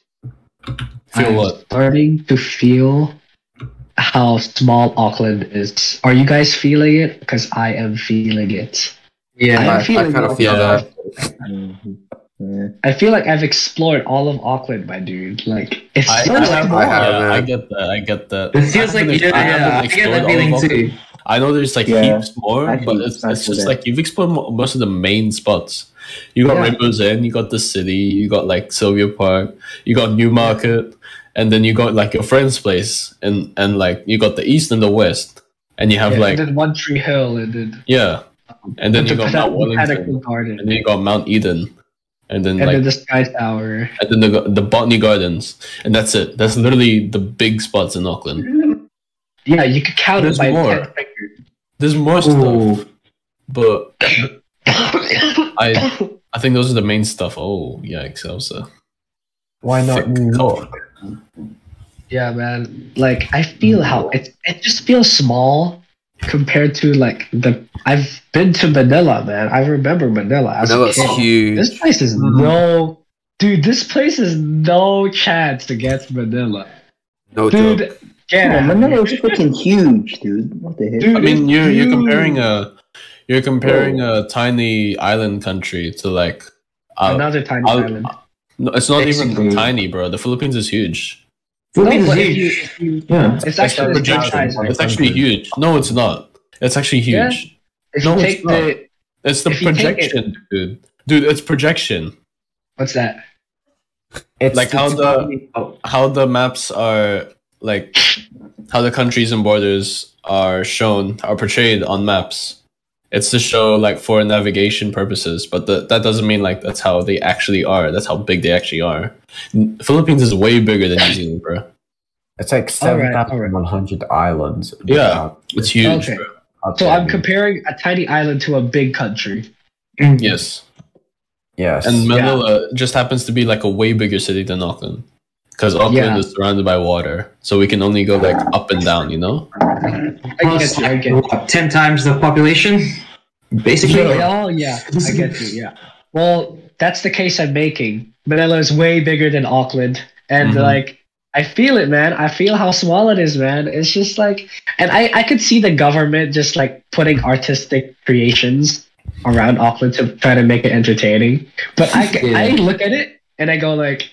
Starting to feel how small Auckland is. Are you guys feeling it? Because I am feeling it. Yeah, I kind of feel that. I feel like I've explored all of Auckland, my dude. Like, it's so small. I get that. It feels like I haven't explored all of Auckland. I know there's like heaps more, but it's just like you've explored most of the main spots. You got Rainbow's End, you got the city, you got like Sylvia Park, you got Newmarket, and then you got like your friend's place, and like you got the east and the west, and you have like and then One Tree Hill, and then and then you got Mount Wellington, Garden, and then you got Mount Eden, and then and then the Sky Tower, and then the Botany Gardens, and that's it. That's literally the big spots in Auckland. Yeah, you could count it by the record. There's more stuff, but I think those are the main stuff. Oh yeah, Excelsa. Why not New York? Yeah, man. Like I feel how it just feels small compared to like I've been to Manila, man. I remember Manila. Manila's huge. This place is no, dude. This place is no chance against Manila. No, dude. Joke. Yeah, Manila is freaking huge, dude. What the heck? Dude, I mean, you're comparing a tiny island country to like another tiny island. No, it's not even tiny, bro. The Philippines is huge. Philippines is huge. Yeah, it's actually huge. No, it's not. It's actually huge. Yeah. No, it's not. It's the projection, dude. Dude, it's projection. What's that? It's like how the maps are, like how the countries and borders are shown, are portrayed on maps. It's to show like for navigation purposes, but that doesn't mean like that's how they actually are. That's how big they actually are. Philippines is way bigger than New Zealand, bro. It's like 7,100 islands. Yeah, it's huge. Okay. Bro. So I'm comparing a tiny island to a big country. Yes. Yes. And Manila just happens to be like a way bigger city than Auckland, because Auckland is surrounded by water, so we can only go like up and down, you know. Plus, I get what, 10 times the population, basically. Oh yeah, I get you. Yeah. Well, that's the case I'm making. Manila is way bigger than Auckland, and like I feel it, man. I feel how small it is, man. It's just like, and I could see the government just like putting artistic creations around Auckland to try to make it entertaining. But I look at it and I go like,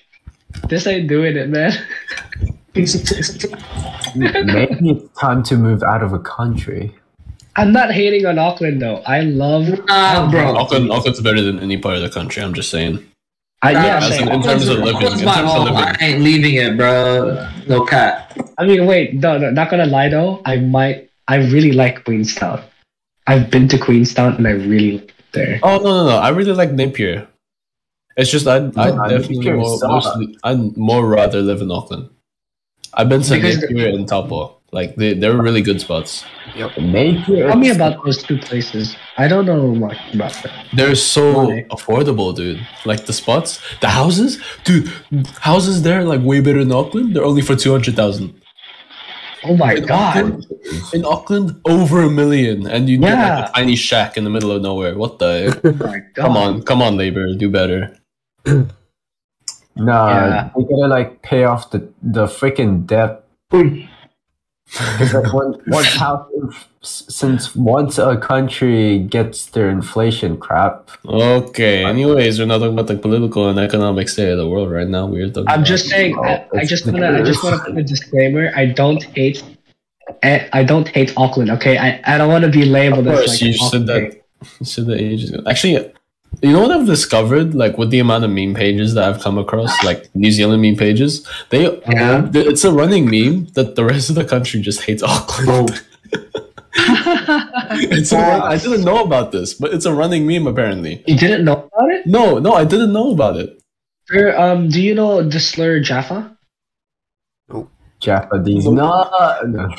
this ain't doing it, man. Maybe it's time to move out of a country. I'm not hating on Auckland, though. I love Auckland's better than any part of the country. I'm just saying. In terms of living, I ain't leaving it, bro. No cat. I mean, wait, no, not gonna lie though. I really like Queenstown. I've been to Queenstown and I really like it there. Oh no! I really like Napier. It's just I'd more rather live in Auckland. I've been to Napier and Taupo. Like they're really good spots. Yep. Tell me about those two places. I don't know much about them. They're so affordable, dude. Like the spots, the houses, dude. Houses there like way better than Auckland. They're only for 200,000. Oh my god! In Auckland, over $1 million, and you get like a tiny shack in the middle of nowhere. What the? Oh my god. Come on, labor, do better. We gotta like pay off the freaking debt. Like once a country gets their inflation crap. Okay. Anyways, we're not talking about the political and economic state of the world right now. I'm just saying. I just want to put a disclaimer. I don't hate Auckland. Okay. I don't want to be labeled as like. You said that ages ago. Actually. You know what I've discovered, like with the amount of meme pages that I've come across, like New Zealand meme pages, it's a running meme that the rest of the country just hates Auckland. Oh. I didn't know about this, but it's a running meme apparently. You didn't know about it? No, I didn't know about it. Do you know the slur Jaffa? No. Japanese. No.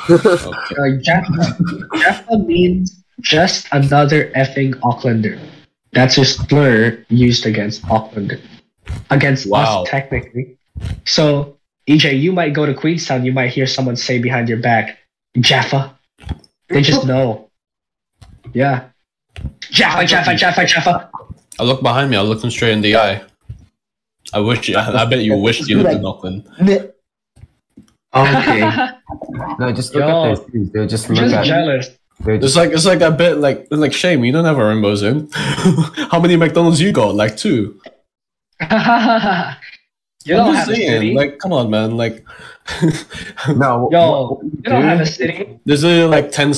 Okay. Jaffa means just another effing Aucklander. That's a slur used against Auckland, against us technically. So, EJ, you might go to Queenstown, you might hear someone say behind your back, Jaffa. They just know. Yeah. Jaffa. I look behind me. I look them straight in the eye. I bet you wished you lived in Auckland. Okay. No, just look at their shoes. They're just jealous. It's like I bet like shame you don't have a Rainbow's Inn. How many McDonald's you got? Like two. You don't have a city. Like, come on, man. Like, no. Yo, you don't have a city. There's literally like 10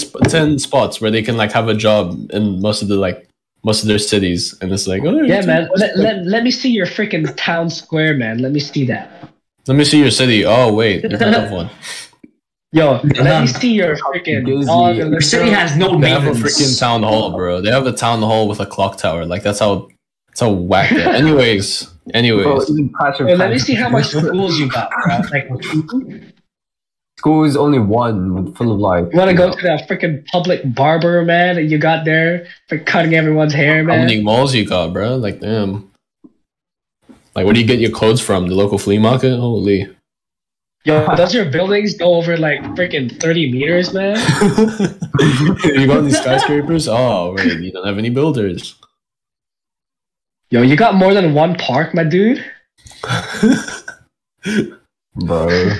spots where they can like have a job in most of their cities, and it's like, oh, yeah, man. Let me see your freaking town square, man. Let me see that. Let me see your city. Oh wait, there's another one. Yo, let me see your freaking. Your city has no name. They have a freaking town hall, bro. They have a town hall with a clock tower. Like that's how whack it. Anyways. Bro, let me see how much schools you got, bro. Like, school is only one full of life. You want to go to that freaking public barber, man? That you got there for cutting everyone's hair, man. How many malls you got, bro? Like damn. Like, where do you get your clothes from? The local flea market? Holy. Yo, does your buildings go over like freaking 30 meters, man? You got these skyscrapers? Oh, wait, you don't have any builders. Yo, you got more than one park, my dude? Bro.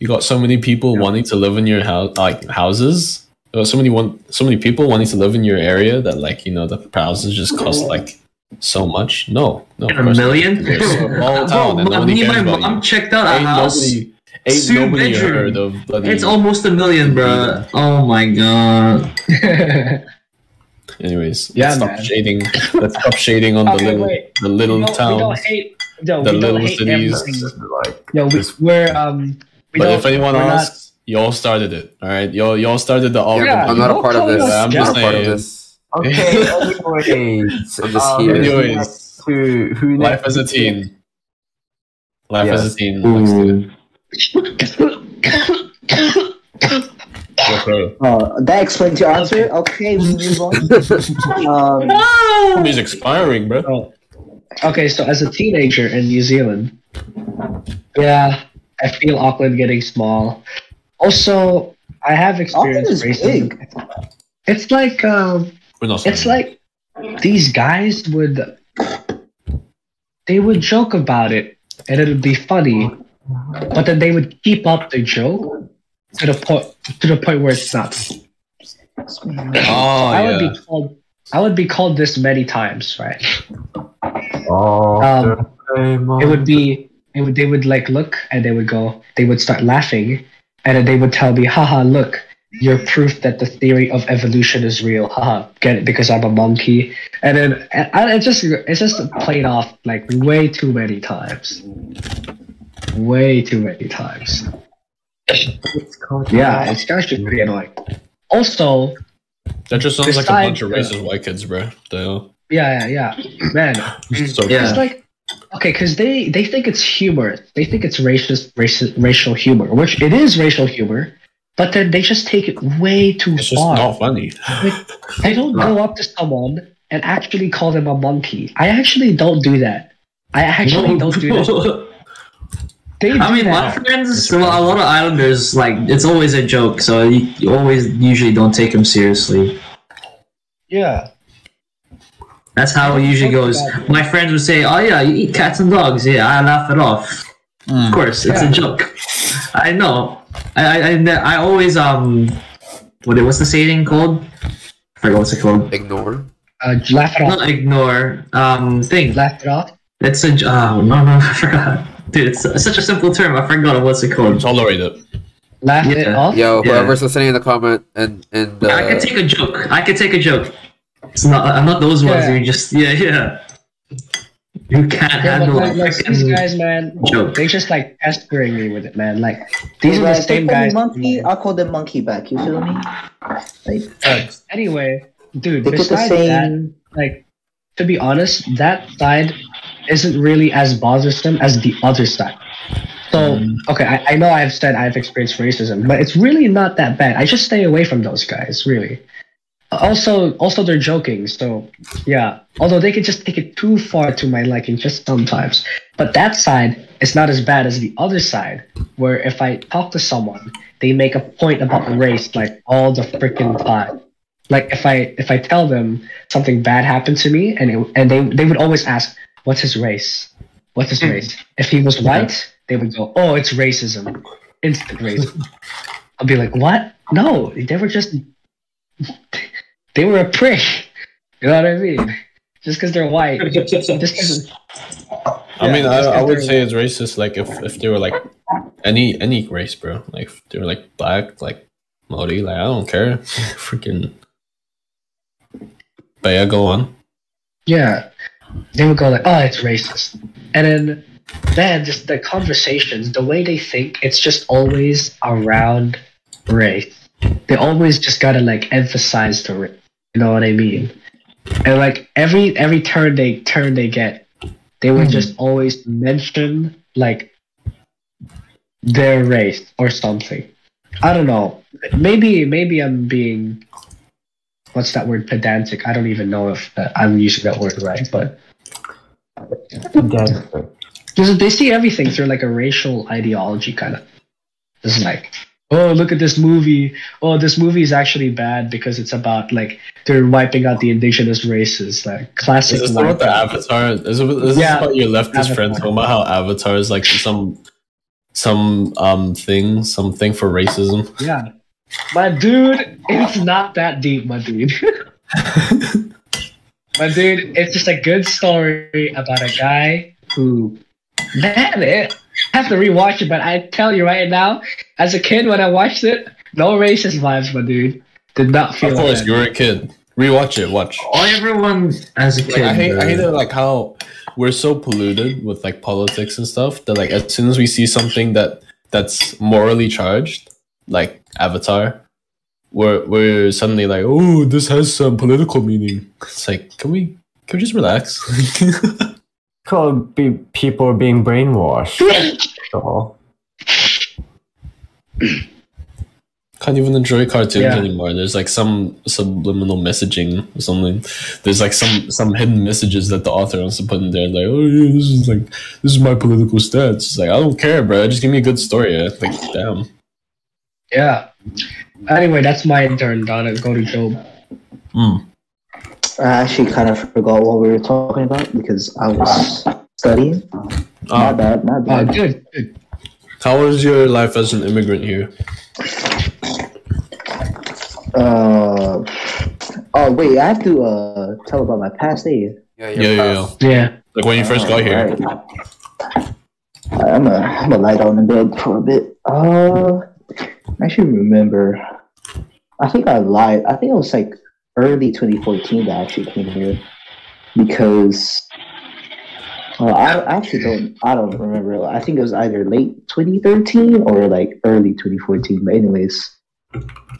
You got so many people wanting to live in your houses. There are so many people wanting to live in your area that, like, you know, the houses just cost like so much. No. A million? Small town, and nobody cares about you. My mom checked out a house. Ain't nobody heard of bloody. It's almost a million, bro. Oh my god. Anyways, let's stop shading on the little towns. We don't hate cities. Yo, if anyone asks, y'all started it. All right, y'all started the all. Yeah, I'm not a part of this. I'm just part of this. Okay, anyways, life as a teen. That explains your answer. Okay, we move on. He's expiring, bro. Okay, so as a teenager in New Zealand, yeah, I feel Auckland getting small. Also, I have experienced racism. It's like, it's like these guys would joke about it and it would be funny, but then they would keep up the joke to the point where it's not. I would be called this many times, right? They would like look and they would start laughing, and then they would tell me, haha, look, you're proof that the theory of evolution is real. Haha, get it? Because I'm a monkey. And then it's just played off like way too many times. Yeah, it's actually pretty annoying. Also, that just sounds like a bunch of racist white kids, bro. Yeah. Man, it's like, okay, because they think it's humor. They think it's racial humor, which it is racial humor. But then they just take it way too far. It's just not funny. I don't go up to someone and actually call them a monkey. I actually don't do that. My friends from a lot of islanders, like, it's always a joke, so you always usually don't take them seriously. Yeah. That's how it usually goes. My friends would say, oh yeah, you eat cats and dogs. Yeah, I laugh it off. Of course, it's a joke. I know. I always what's the saying called? I forgot what's it called. Ignore. Laugh it off. Not ignore. Laugh it off. It's a no, I forgot. Dude, it's such a simple term. I forgot what's it called. Tolerate it. Laugh it off. Yo, whoever's listening in the comment and I can take a joke. It's not. I'm not those ones. You just You can't handle it. Like, these guys, man, they just like pestering me with it, man. Like, these are the same guys. Monkey, I'll call them monkey back. You feel me? Like, anyway, dude, besides that, like, to be honest, that side isn't really as bothersome as the other side. So, okay, I know I've said I've experienced racism, but it's really not that bad. I just stay away from those guys, really. Also, they're joking, so yeah. Although they can just take it too far to my liking, just sometimes. But that side is not as bad as the other side, where if I talk to someone, they make a point about race like all the freaking time. Like if I tell them something bad happened to me, and they would always ask, "What's his race? What's his race?" If he was white, they would go, "Oh, it's racism, instant racism." I'll be like, "What? No, they were just." They were a prick. You know what I mean? Just because they're white. I mean, I would say it's racist. Like if they were like any race, bro. Like if they were like black, like Maori. Like I don't care. Freaking. But yeah, go on. Yeah, they would go like, "Oh, it's racist," and then just the conversations, the way they think, it's just always around race. They always just gotta like emphasize the race. You know what I mean? And like every turn they get, they would just always mention like their race or something. I don't know. Maybe I'm being, what's that word, pedantic? I don't even know if I'm using that word right, but because they see everything through like a racial ideology kind of. It's like, oh, look at this movie. Oh, this movie is actually bad because it's about like they're wiping out the indigenous races. Like classic. Is this about the Avatar? Is this about your leftist Avatar friend talking about how Avatar is like something for racism? Yeah, my dude, it's not that deep, my dude. My dude, it's just a good story about a guy who, man, I have to rewatch it, but I tell you right now, as a kid when I watched it, no racist vibes, my dude. Did not feel. Of course, you were a kid. Rewatch it. Watch. Oh, everyone as a kid. Like, I hate it, like how we're so polluted with like politics and stuff that like as soon as we see something that's morally charged, like Avatar, we're suddenly like, oh, this has some political meaning. It's like, can we just relax? Called people being brainwashed. So. Can't even enjoy cartoons anymore. There's like some subliminal messaging or something. There's like some hidden messages that the author wants to put in there. Like, oh yeah, this is my political stance. It's like, I don't care, bro. Just give me a good story. I think, damn. Yeah. Anyway, that's my turn, Donna. Go to Job. I actually kind of forgot what we were talking about because I was studying. Not bad. Good. How was your life as an immigrant here? Wait, I have to tell about my past, eh? Yeah. Like when you first got here. Right. I'm a lie down in bed for a bit. I actually remember. I think I lied. I think it was like early 2014 that I actually came here because I don't remember. I think it was either late 2013 or like early 2014. But anyways,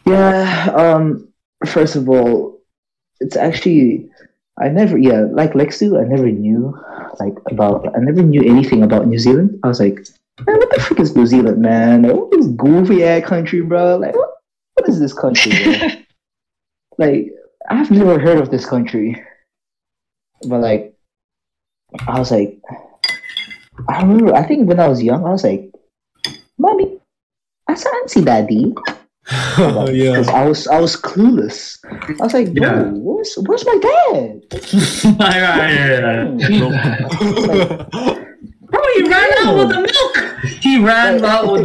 yeah. First of all, it's actually I never knew anything about New Zealand. I was like, man, what the frick is New Zealand, man? Like, what is this goofy ass country, bro? Like, what is this country? Like, I've never heard of this country, but like, I was like, I remember. I think when I was young, I was like, "Mommy, I fancy daddy." Oh, yeah, because I was clueless. I was like, "No, where's my dad?" Bro, he ran out with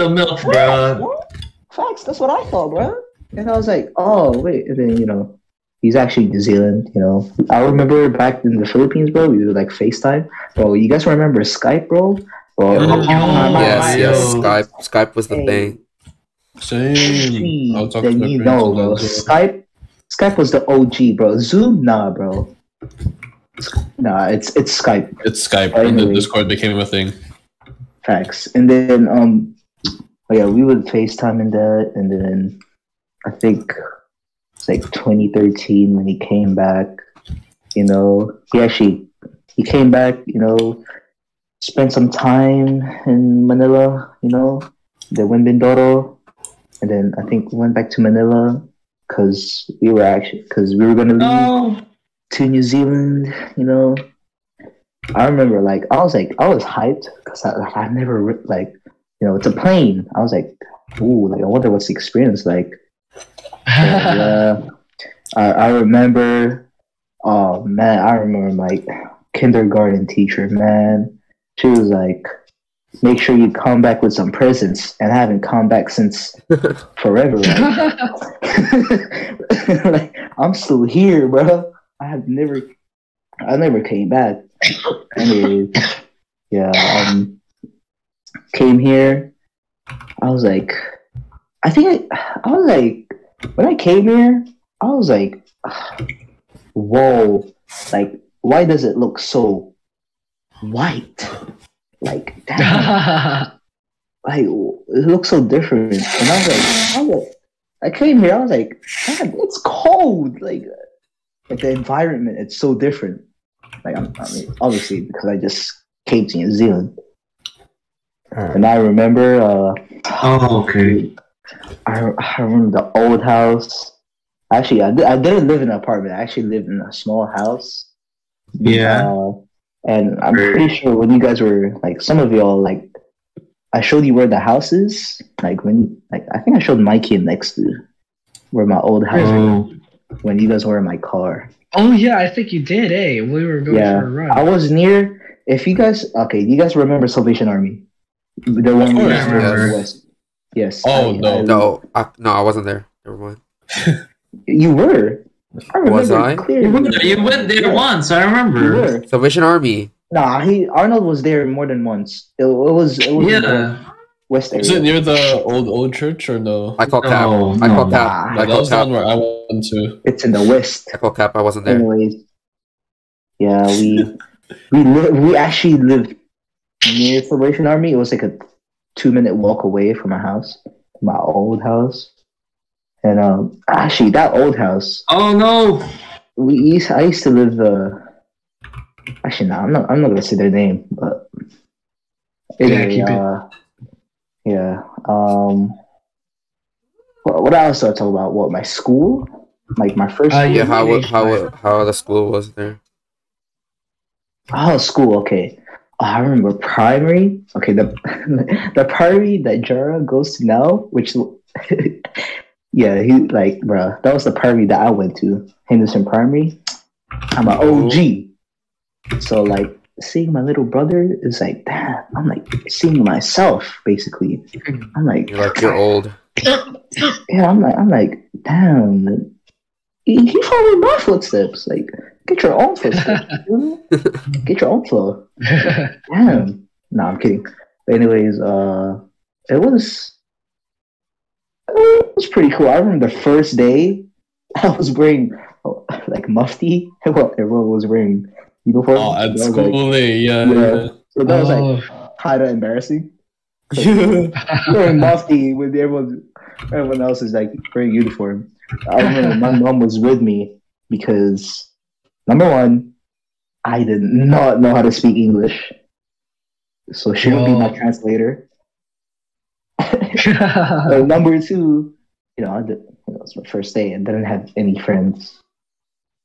the milk. Bro. What? Facts. That's what I thought, bro. And I was like, oh, wait, and then, you know, he's actually New Zealand, you know. I remember back in the Philippines, bro, we would, like, FaceTime. Bro, you guys remember Skype, bro? Yes. Skype was the thing. Same. Bro. Skype was the OG, bro. Zoom? Nah, bro. Nah, it's Skype. It's Skype, and anyway, the Discord became a thing. Facts. And then, we would FaceTime in that, and then I think it's like 2013 when he came back, you know, he came back, you know, spent some time in Manila, you know, then went to Mindoro, and then I think went back to Manila because we were going to leave to New Zealand, you know. I remember I was hyped because I never it's a plane. I was like, ooh, like I wonder what's the experience like. And, I remember, my kindergarten teacher, man. She was like, make sure you come back with some presents, and I haven't come back since forever. Right? Like, I'm still here, bro. I never came back. Anyways, Yeah. Came here. When I came here, I was like, whoa, like, why does it look so white? Like, damn. Like, it looks so different. And I came here, I was like, damn, it's cold. Like the environment, it's so different. Like, I mean, obviously, because I just came to New Zealand. And I remember, I remember the old house. Actually, I didn't live in an apartment. I actually lived in a small house. Yeah. And I'm pretty sure when you guys were, like, some of y'all, like, I showed you where the house is. Like, I think I showed Mikey next to where my old house was when you guys were in my car. Oh, yeah, I think you did, eh? We were going for a run. I was near, you guys remember Salvation Army? The one we west. Yes. Oh, no, I wasn't there. Never mind. You were. I remember. Was I? You went there once. I remember. Salvation Army. Nah, Arnold was there more than once. It was west area. Is it near the old church or no? I call cap. That was the one where I went to. It's in the west. I call cap. I wasn't there. Anyways, yeah, we actually lived near Salvation Army. It was like a 2-minute walk away from my house, my old house. And actually, that old house. Oh no! I used to live. Actually, no, I'm not gonna say their name, but anyway, yeah, keep it. Yeah. What else do I talk about? What, my school? Like my first. Yeah. How the school was there? Oh, school. Okay. I remember primary. Okay, the primary that Jara goes to now, which. Yeah, he like, bro. That was the primary that I went to, Henderson Primary. I'm an OG, so like seeing my little brother is like, damn. I'm like seeing myself basically. I'm like, you're old. Yeah, I'm like, damn. He followed my footsteps. Like, get your own footsteps. Get your own flow. Damn. No, I'm kidding. But anyways, it was. It was pretty cool. I remember the first day I was wearing like mufti. Well, everyone was wearing uniform. Oh, at school, like, yeah. So that was like kind of embarrassing. Wearing mufti when everyone else is like wearing uniform. I remember my mom was with me because number one, I did not know how to speak English, so she would be my translator. So number two, it was my first day and didn't have any friends,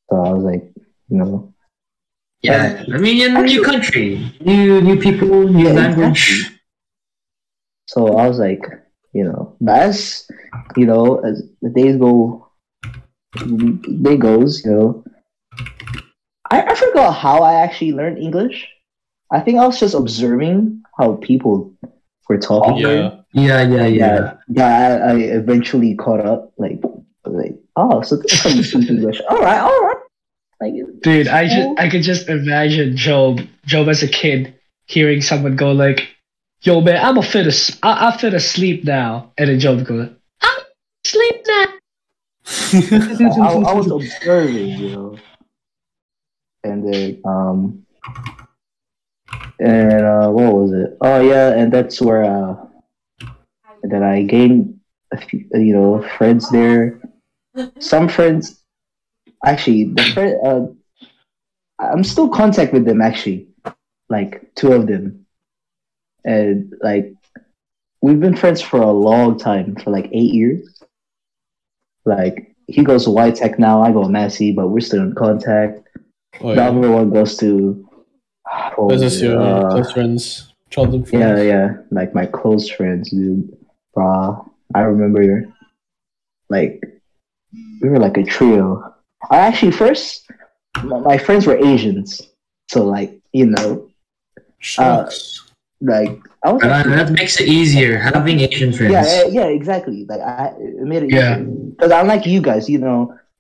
so I was like, yeah. I mean, in a new country, new people, new language. Exactly. So I was like, but as the days go, I forgot how I actually learned English. I think I was just observing how people were talking. Yeah, I eventually caught up. Like, oh, so this is English. All right. Like, dude, I could just imagine Job as a kid hearing someone go like, "Yo, man, I'm fit asleep now," and then Job goes, "I'm asleep now." I was observing, and then what was it? Oh yeah, and that's where And then I gained a few, friends there. Some friends, actually, I'm still in contact with them, actually, like two of them. And like, we've been friends for a long time, for like 8 years. Like, he goes to Ytech now, I go to Massey, but we're still in contact. Oh, yeah. The other one goes to... close friends. Childhood friends. Yeah. Like, my close friends, dude. I remember, like, we were like a trio. I actually first, my friends were Asians, so like, like I was. That makes it easier having Asian friends. Yeah, exactly. Like it made it easier because unlike you guys,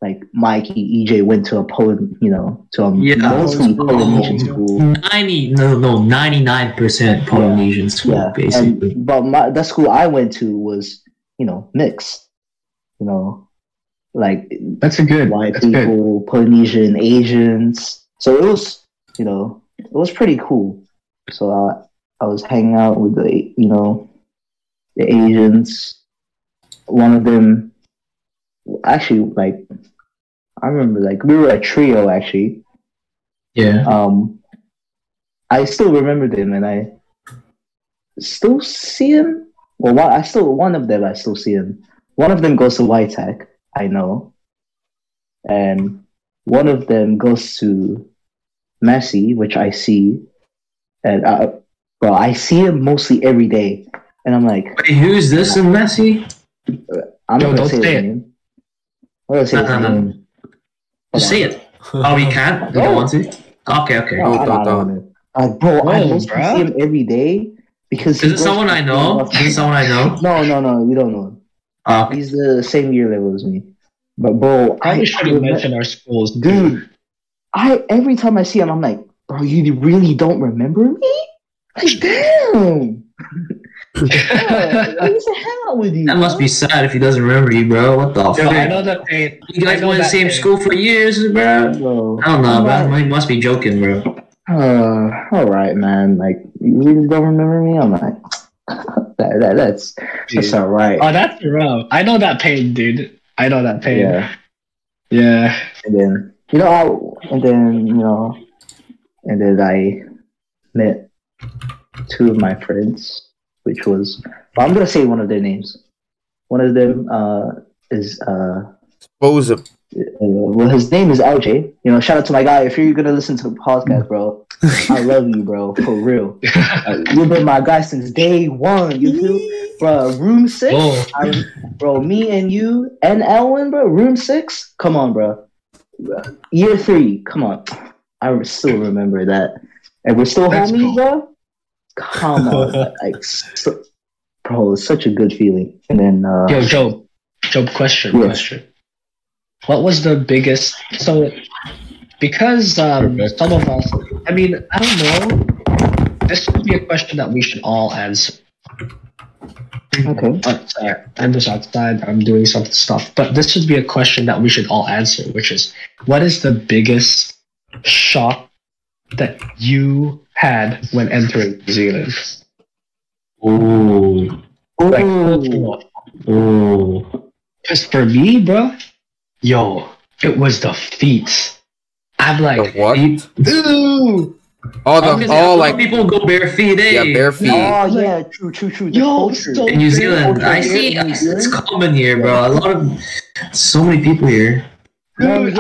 like Mike and EJ went to a poem, you know, to a mostly Polynesian school. 99% Polynesian school, basically. And, but the school I went to was, you know, mixed, you know, like white people, Polynesian, Asians. So it was, you know, it was pretty cool. So I was hanging out with the, you know, the Asians. One of them, actually, like, I remember, like, we were a trio, actually. Yeah. I still remember them, and I still see him. Well, I still see him. One of them goes to Ytech, I know. And one of them goes to Massey, which I see. And, I see him mostly every day. And I'm like... Wait, who's this in Massey? I'm not going to say his name. Just say it. Oh, we can't? We don't want to? Okay. I mostly see him every day because... Is it someone I know? No, you don't know him. He's the same year level as me. But, bro... I should have mentioned our schools. Dude, every time I see him, I'm like, bro, you really don't remember me? Like, damn! I used to hang out with you. That must be sad if he doesn't remember you, bro. What the fuck? I know that pain. You guys went to the same school for years, bro. No. I don't know, bro. He must be joking, bro. Alright, man. Like, you really don't remember me? I'm like, that's alright. Oh, that's rough. I know that pain, dude. I know that pain. Yeah. And then I met two of my friends. Which was, well, I'm gonna say one of their names. One of them is Joseph. Well, his name is LJ. You know, shout out to my guy. If you're gonna listen to the podcast, bro, I love you, bro, for real. You've been my guy since day one. You feel, bro? Room 6, bro. Me and you and Elwin, bro. Room 6. Come on, bro. Year 3. Come on. I still remember that, and we're still homies, bro. Come on, like, bro, it's such a good feeling. And then, yo, Job, question. What was the biggest? So, because some of us, I mean, I don't know. This would be a question that we should all answer. Okay. Sorry, I'm just outside. I'm doing some stuff, but this would be a question that we should all answer, which is, what is the biggest shock that you had when entering New Zealand? Because for me, bro, it was the feet. I'm like, the what? Ooh. People go bare feet, eh? Yeah, bare feet. Oh yeah, true. In New Zealand, I see it's common here, bro. A lot of so many people here. Dude,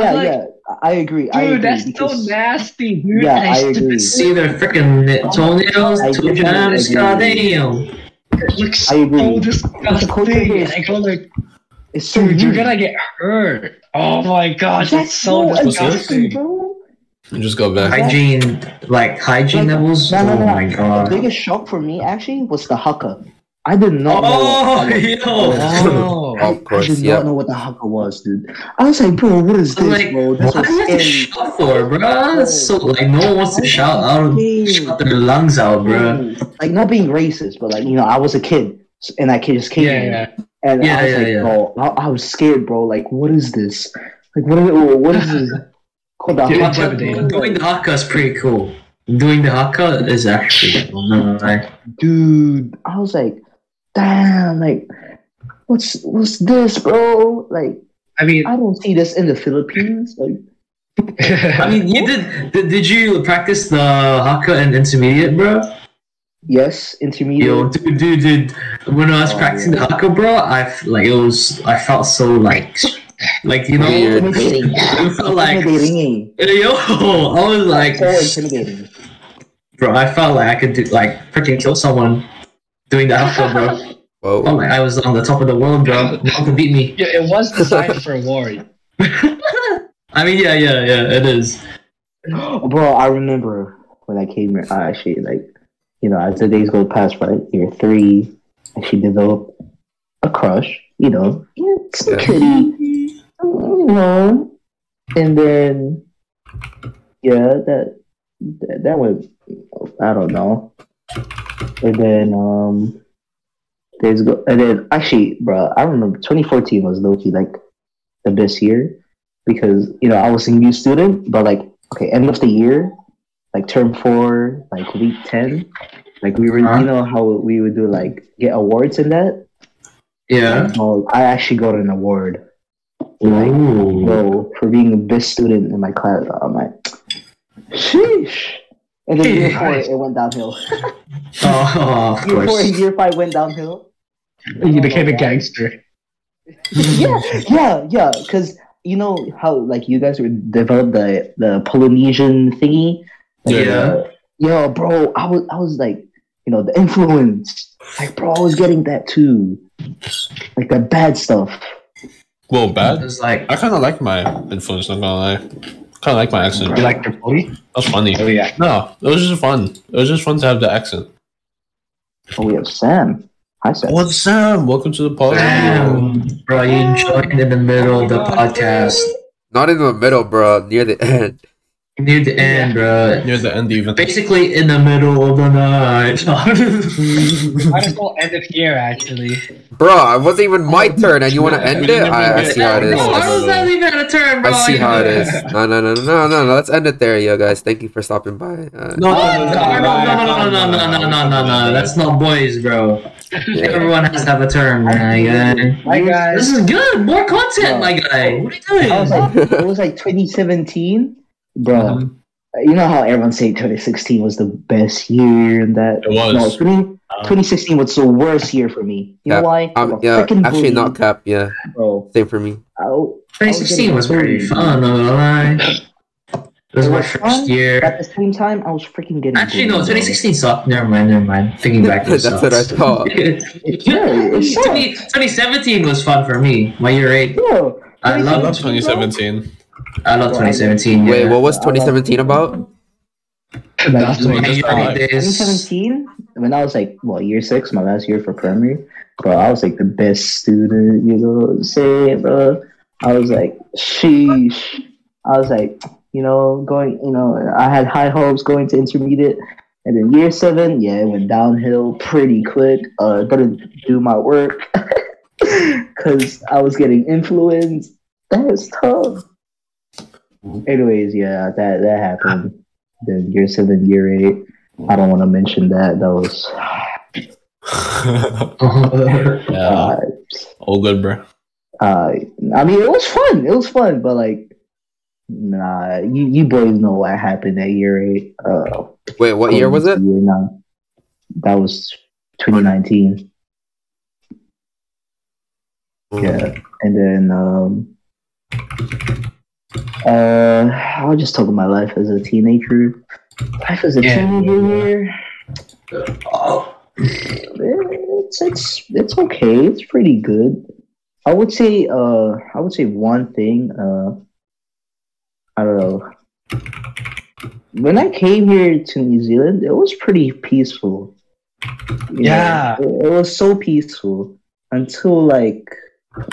I agree. Dude, that's because, so nasty, dude. Yeah, I agree. See their freaking toenails, two times, goddamn. It looks so disgusting. It's so weird. You're gonna get hurt. Oh my gosh, that's so disgusting, bro. Just go back. Hygiene levels. No. Oh my god. The biggest shock for me actually was the haka. I didn't know. I did not know what the haka was, dude. I was like, bro, what is this, bro? What is shout for, bro? So like, no one wants to shout their lungs out, bro. Like, not being racist, but like, you know, I was a kid, and that kid just came in. I was scared, bro. Like, what is this? Like, what is this? Doing the haka is pretty cool. Doing the haka is actually, dude. I was like, damn, like, what's this, bro? Like, I mean, I don't see this in the Philippines. Like, I mean, you did you practice the haka in intermediate, bro? Yes, intermediate. Yo, dude. When I was practicing the haka, bro, I felt so like, you know, it felt like, yo, I was like, bro, I felt like I could do, like, freaking kill someone doing the haka, bro. Whoa. Oh, I was on the top of the world, bro. No one could beat me. Yeah, it was designed for war. I mean, yeah, it is. Bro, I remember when I came here, I actually, like, you know, as the days go past, right, year 3, I actually developed a crush, you know. It's pretty, coming home, and then yeah, that was, I don't know. And then actually, bro, I remember 2014 was low-key like the best year because I was a new student, but like okay, end of the year, like term 4, like week 10, like we were how we would do like get awards in that. Yeah. So I actually got an award. Like, so for being the best student in my class, I'm like, sheesh. And then year 4, it went downhill. Of course. Year 4 and year 5 went downhill. You became a gangster. Yeah. Because you know how like you guys would develop the Polynesian thingy. Like, yo, bro, I was like, the influence. Like, bro, I was getting that too. Like the bad stuff. Well, bad? It's like, I kind of like my influence, not gonna lie. I like my accent. You like your body? That's funny. Oh yeah. No, it was just fun. It was just fun to have the accent. Oh, we have Sam. Hi, Sam. What's Sam? Welcome to the podcast. Sam, bro, you joined in the middle of the podcast. Not in the middle, bro. Near the end. Near the end, bro. Near the end, even. Basically, in the middle of the night. Might as well end it here, actually. Bro, it wasn't even my turn, and you want to end it? I see how it is. No, I was not even a turn, bro. I see how it is. No. Let's end it there, yo, guys. Thank you for stopping by. No. That's not boys, bro. Everyone has to have a turn, my guy. My guy. This is good. More content, my guy. What are you doing? It was like 2017. Bro, you know how everyone said 2016 was the best year and that? It was. No, 2016 was the worst year for me. You know why? Actually, not cap, Bro. Same for me. 2016 was very fun, I'm not gonna lie. It was my first year. At the same time, I was freaking getting. Actually, no, 2016 sucked. Never mind. Thinking back to it. That's what I thought. It 2017 was fun for me. My year 8. Bro, I love 2017. I love 2017. Wait, what was 2017 about? That's 2017, when I was like, year 6, my last year for primary, bro, I was like the best student, bro. I was like, sheesh. I was like, I had high hopes going to intermediate, and then year 7, it went downhill pretty quick. Didn't do my work because I was getting influenced. That was tough. Anyways, that happened. Then year 7, year 8. I don't want to mention that. That was all good, bro. I mean, it was fun. But like, nah, you boys know what happened at year 8. Wait, what year was it? Year 9. That was 2019. Yeah, and then I was just talking about life as a teenager. Life as a teenager. It's okay. It's pretty good. I would say one thing. I don't know. When I came here to New Zealand, it was pretty peaceful. It was so peaceful until like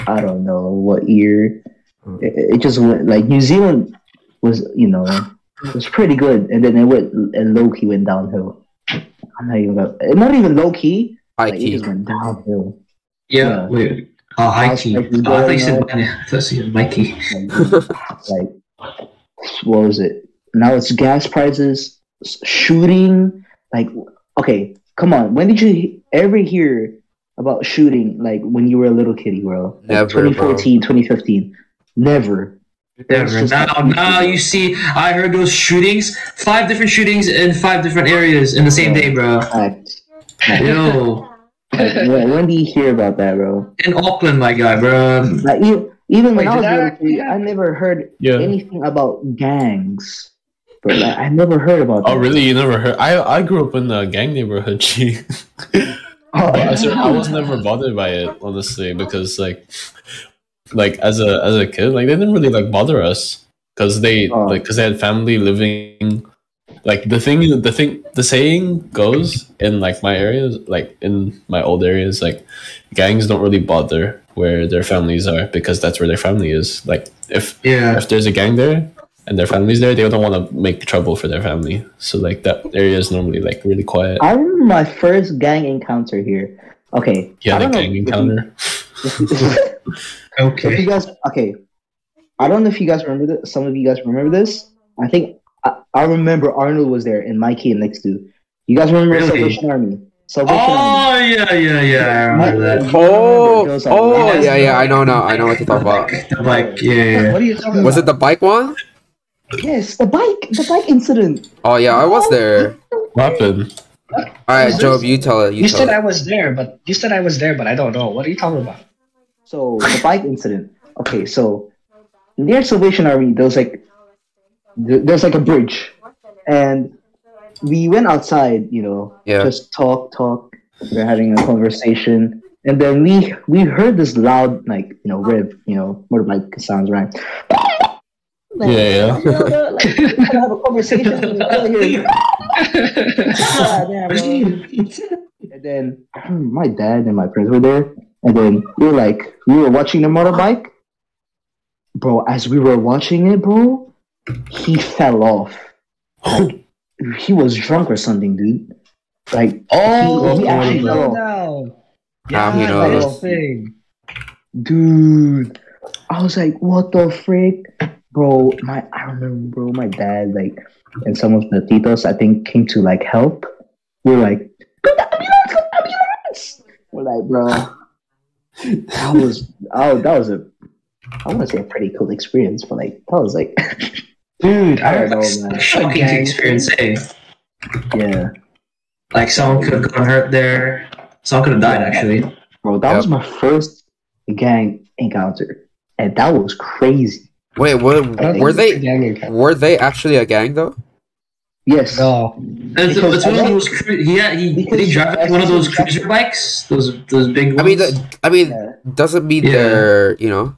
I don't know what year. It just went like New Zealand was, it was pretty good, and then it went and low key went downhill. I'm not even low key. High key. It just went downhill. Yeah. Weird. Oh, high key. I thought you said Mikey. Like, what was it? Now it's gas prices, shooting. Like, okay, come on. When did you ever hear about shooting? Like when you were a little kitty, bro. Like, never. 2014, bro. 2015. Never. Now you see, I heard those shootings, 5 different shootings in 5 different areas in the same day, bro. Yo. When do you hear about that, bro? In Auckland, my guy, bro. Like, even when I was little, I never heard anything about gangs. Bro, like, I never heard about that. Oh, really? You never heard? I grew up in the gang neighborhood, G. I was never bothered by it, honestly, because, like as a kid, like they didn't really like bother us because they had family living Like the saying goes in like my areas, like in my old areas, like gangs don't really bother where their families are because that's where their family is. Like if there's a gang there and their family's there, they don't want to make trouble for their family. So like that area is normally like really quiet. I remember my first gang encounter here. Okay. Yeah, the gang encounter. Okay. I don't know if you guys remember this. Some of you guys remember this. I think I remember Arnold was there and Mikey and next to. You guys remember Salvation Army? Salvation Army. Yeah. I remember that. Oh, yeah. I know what to talk about. The bike, yeah. What are you talking about? Was it the bike one? Yes, the bike incident. Oh yeah, I was there. What happened? All right, Job, you tell it. You said I was there, but I don't know. What are you talking about? So the bike incident. Okay, so near Salvation Army, there's like a bridge, and we went outside, just talk. We're having a conversation, and then we heard this loud, rev, motorbike sounds, right? We're gonna have a conversation. And then my dad and my friends were there, and then we were watching the motorbike, bro. As we were watching it, bro, he fell off. Like, he was drunk or something, dude. Like, oh, he actually fell off. Dude, I was like, what the frick? Bro, I remember my dad, and some of the titos, I think, came to, help. We're like, go to ambulance! We're like, bro, I want to say a pretty cool experience, but, that was, dude, I don't know, man. Shocking experience, eh? Yeah. Someone could have gotten hurt there. Someone could have died, actually. Bro, that was my first gang encounter, and that was crazy. Wait, were they actually a gang though? Yes. No. It's one of those. Yeah, he drive one of those cruiser bikes. Those big ones. I mean, doesn't mean they're gang.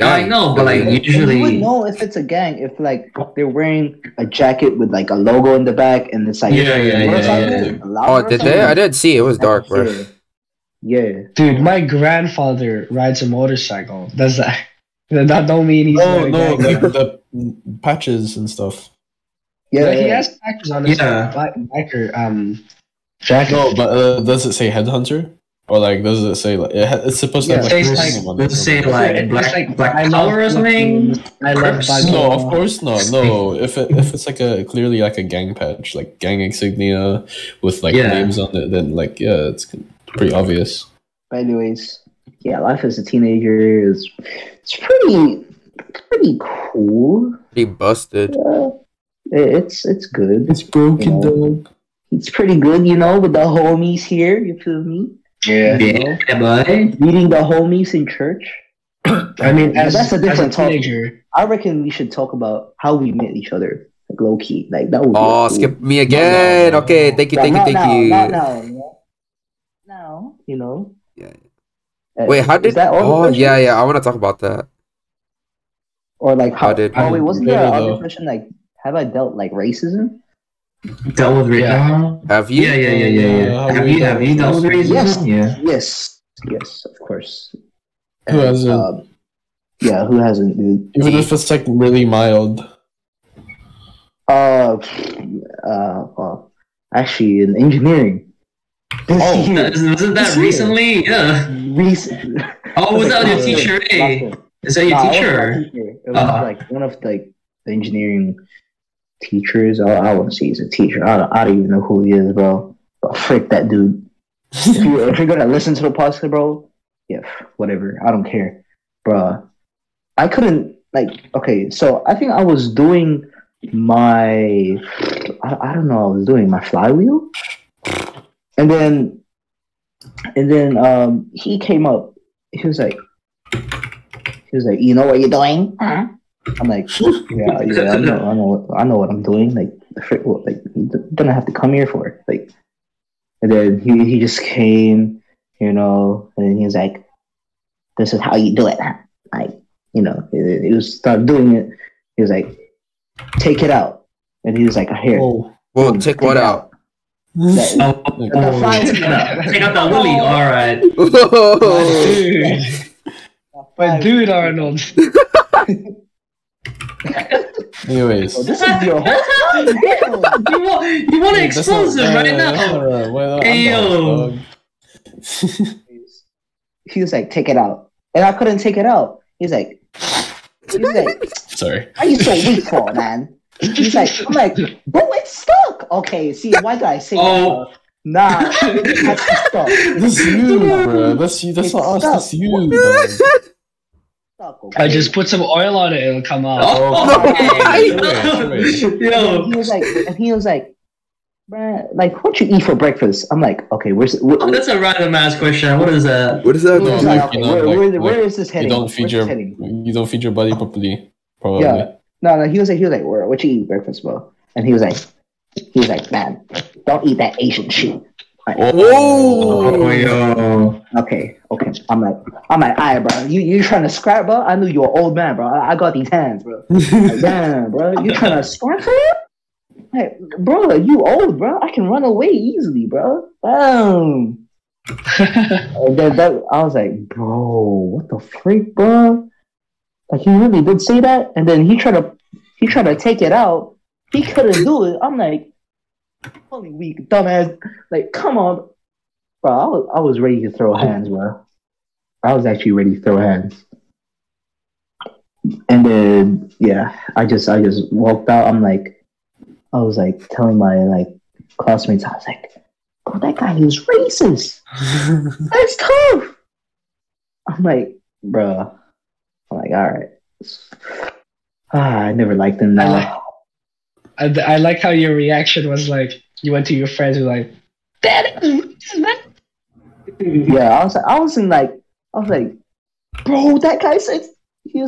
I know, but usually you would know if it's a gang if they're wearing a jacket with a logo in the back and it's . Oh, did they? I didn't see. It was dark, bro. Yeah. Dude, my grandfather rides a motorcycle. Does that? That don't mean he's the patches and stuff. Yeah, he has patches on his biker jacket. No, but does it say headhunter or does it say it's supposed to have black collar or something? I love biker. No, of course not. No, if it's clearly a gang patch, gang insignia with names on it, then it's pretty obvious. But anyways. Yeah, life as a teenager is pretty cool. Pretty busted. It's good. It's broken, dog. It's pretty good, with the homies here. You feel me? Yeah, meeting the homies in church. I mean, that's a different topic. I reckon we should talk about how we met each other, low key, that would. Oh, skip cool. Me again. No. Okay, thank you. Now, Yeah. Wait, how did that? Oh, yeah. I want to talk about that. Or how did? Oh, wait, wasn't there another question? Have I dealt racism? Dealt with racism? Yeah. Have you? Yeah. Have you dealt with racism? Yes. Of course. Who hasn't? Yeah, who hasn't, dude? Even if it's really mild. Well, actually, in engineering. Wasn't that recently? Yeah. Recent. Oh, was that your teacher? Eh? Is that your teacher? It was one of the engineering teachers. I wouldn't say he's a teacher. I don't even know who he is, bro. But frick that dude. If you're gonna listen to the podcast, bro, whatever. I don't care, bro. I couldn't okay. So I think I was doing my. I don't know. I was doing my flywheel. And then he came up. He was like, you know what you're doing? Huh? I'm like, yeah, I know what I'm doing. You don't have to come here for it. And then he just came, and then he was like, this is how you do it. He started doing it. He was like, take it out. And he was like, here. Whoa. Whoa, check what out. Take out the Willie. All right. But dude, Arnold. Anyways, so this is your whole thing. You want to expose him right now? Ayo. He was like, "Take it out," and I couldn't take it out. He's like, "Sorry, why are you so weak for, man?" He's like, "I'm like, but it's stuck." Okay, see, why did I say that? Nah, it has to stop. That's you, bro. That's you. That's not us. That's you. Okay. I just put some oil on it, it'll come out. He was like, bruh, like, what you eat for breakfast? I'm like, okay, where's that's a random ass question. What is that? What is that? Where is this heading? You don't feed your body properly, probably. Yeah. No, he was like, what you eat for breakfast, bro? And he was like, man, don't eat that Asian shit. Okay. I'm like, all right, bro. You trying to scrap, bro? I knew you were an old man, bro. I got these hands, bro. Like, damn, bro. You trying to scrap it? Like, bro, you old, bro. I can run away easily, bro. Boom. I was like, bro, what the freak, bro? Like, he really did say that, and then he tried to take it out. He couldn't do it. I'm like, holy weak, dumbass. Like, come on. Bro, I was ready to throw hands, bro. I was actually ready to throw hands. And then, yeah, I just walked out. I'm like, I was like telling my like classmates, I was like, bro, that guy, he was racist. That's tough. I'm like, bro. I'm like, all right. I never liked him now. I like how your reaction was like, you went to your friends and like, that. Yeah, I was like, bro, that guy said, I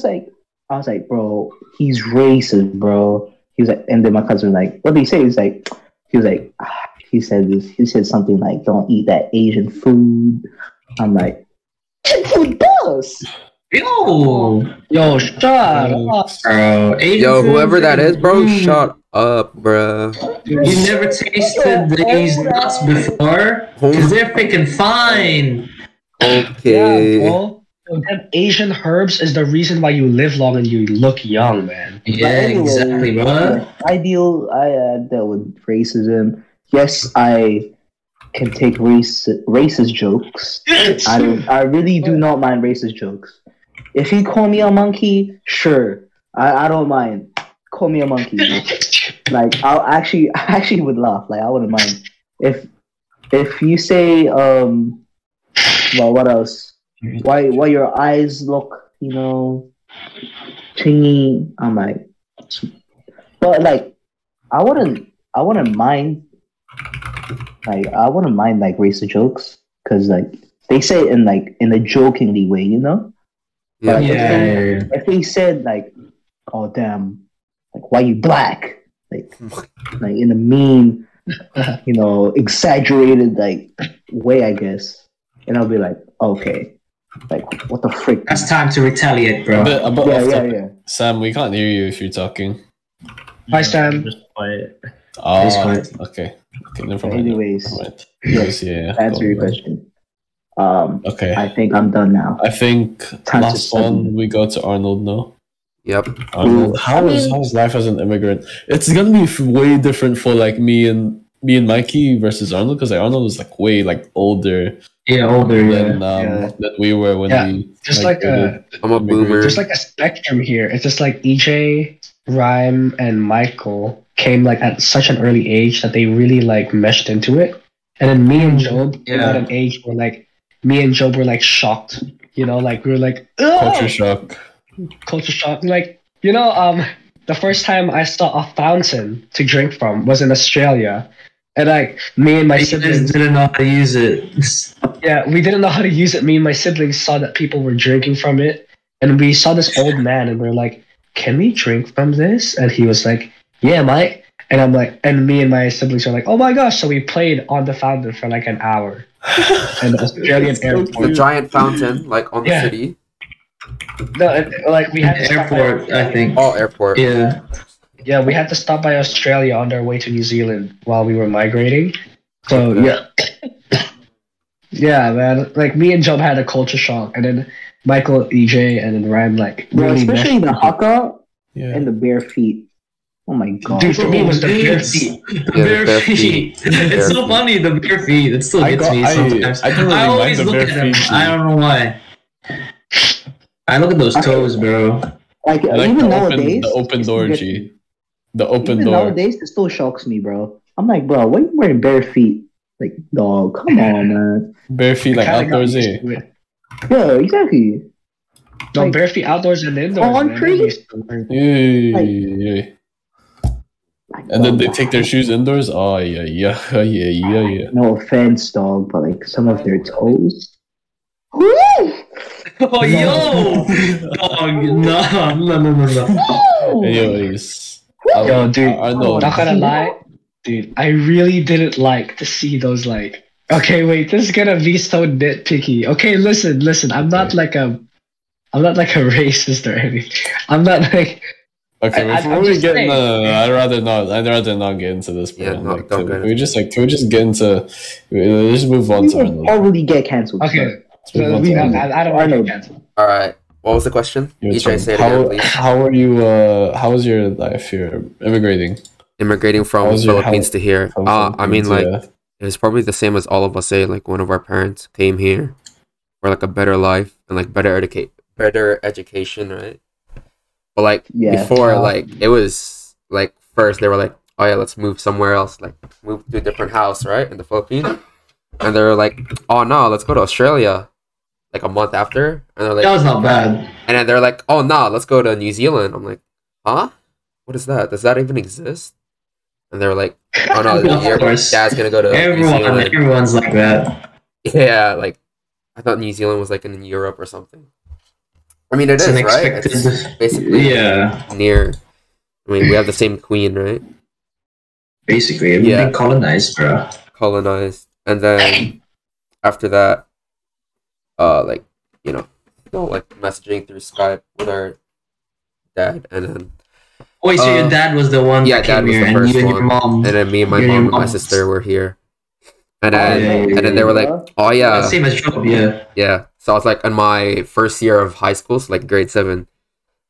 was like, bro, he's racist, bro. He was like, and then my cousin was like, what did he say? He said something like, don't eat that Asian food. I'm like, who does? Yo, shut up, bro. Yo, whoever that is, bro, shut up, bro. You never tasted these nuts before? Because they're freaking fine. Okay. Yeah, bro. Them Asian herbs is the reason why you live long and you look young, man. Yeah, anyway, exactly, bro. I dealt with racism. Yes, I can take racist jokes. I really do not mind racist jokes. If you call me a monkey, sure, I don't mind. Call me a monkey. Like, I actually would laugh. Like, I wouldn't mind. If you say, well, what else? Why your eyes look, you know, chingy? I'm like, but like, I wouldn't mind. Like, I wouldn't mind like racist jokes because like they say it in like in a jokingly way, you know. Yeah, like, if he said like, "Oh damn, like why you black?" Like in a mean, you know, exaggerated like way, I guess. And I'll be like, okay, like what the frick? That's time to retaliate, bro. A bit, Sam, we can't hear you if you're talking. Hi, Sam. Just quiet. Oh, just quiet. Okay, never mind. Anyways, yeah. Answer your question. Okay. I think I'm done now. I think last one we go to Arnold now. Yep. Arnold, how's life as an immigrant? It's gonna be way different for like me and Mikey versus Arnold because like, Arnold was like way like older. Yeah, older than we were when we. Just I'm a boomer. There's like a spectrum here. It's just like EJ, Rhyme, and Michael came like at such an early age that they really like meshed into it, and then me and Job at an age where like. Me and Job were like shocked, you know, like we were like, ugh! Culture shock. Like, you know, the first time I saw a fountain to drink from was in Australia, and like me and my siblings didn't know how to use it. Yeah, we didn't know how to use it. Me and my siblings saw that people were drinking from it, and we saw this old man, and we're like, "Can we drink from this?" And he was like, "Yeah, mate." And I'm like, and me and my siblings are like, "Oh my gosh!" So we played on the fountain for like an hour. And the Australian airport. The giant fountain, like on the city. No, like we had the airport. I think all airport. Yeah. Yeah, we had to stop by Australia on our way to New Zealand while we were migrating. So yeah, man. Like me and Jump had a culture shock, and then Michael, EJ, and then Ryan like really especially the haka and the bare feet. Oh my god! Dude, for me it was the bare feet. It's so funny, the bare feet. It still gets me sometimes. I always look at them. I don't know why. I look at those toes, bro. Like even nowadays, the open door. Nowadays, it still shocks me, bro. I'm like, bro, why are you wearing bare feet? Like, dog, come on, man. Bare feet, like outdoorsy. Yeah, exactly. No, like, bare feet outdoors and indoors. On trees. And then they take their shoes indoors. Oh yeah. No offense, dog, but like some of their toes. Woo! Oh, yo! Dog, no. Anyways. Yo, dude, not gonna lie. Dude, I really didn't like to see those, like, okay, wait, this is gonna be so nitpicky. Okay, listen, I'm not like a racist or anything. I'm not like... Okay, I'd rather not get into this. Bro. Yeah, let's move on to another. Probably get cancelled. Okay. I don't want to get cancelled. All right. What was the question? How are you? How was your life here immigrating? Immigrating from Philippines to here. I mean, like it was probably the same as all of us say. Like one of our parents came here for like a better life and like better education, right? But like before, like it was like first they were like, oh yeah, let's move somewhere else, like move to a different house, right, in the Philippines. And they were like, oh no, let's go to Australia. Like a month after, and they're like, that was not bad. And then they're like, oh no, let's go to New Zealand. I'm like, huh? What is that? Does that even exist? And they were like, oh no, dad's gonna go to New Zealand. Everyone's like that. Yeah, like I thought New Zealand was like in Europe or something. I mean, it is, right? It's basically near. I mean, we have the same queen, right? Basically, we've been colonized, bro. Colonized. And then after that, like, you know, like messaging through Skype with our dad. And then... Wait, so your dad was the one that came here, and you and your mom. And then me and my mom and my sister were here. And then, they were like, oh yeah. Same as Trump, yeah. So I was like in my first year of high school, so like grade 7.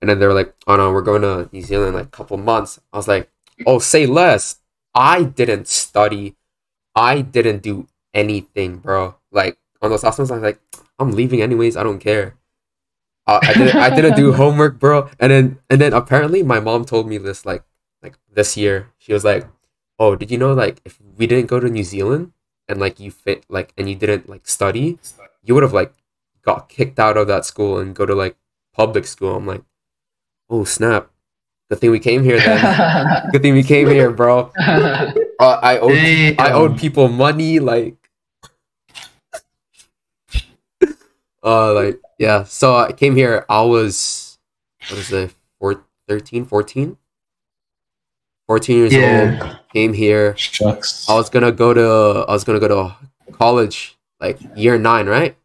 And then they were like, oh no, we're going to New Zealand in like a couple months. I was like, oh, say less. I didn't study. I didn't do anything, bro. Like on those last ones, I was like, I'm leaving anyways. I don't care. I didn't do homework, bro. And then apparently my mom told me this like this year. She was like, oh, did you know like if we didn't go to New Zealand and like you fit like and you didn't like study, you would have like got kicked out of that school and go to like public school. I'm like, oh snap! Good thing we came here then. Good thing we came here, bro. I owed people money, like. Like yeah. So I came here. I was 14 years old. Came here. Shucks. I was gonna go to college like year 9, right?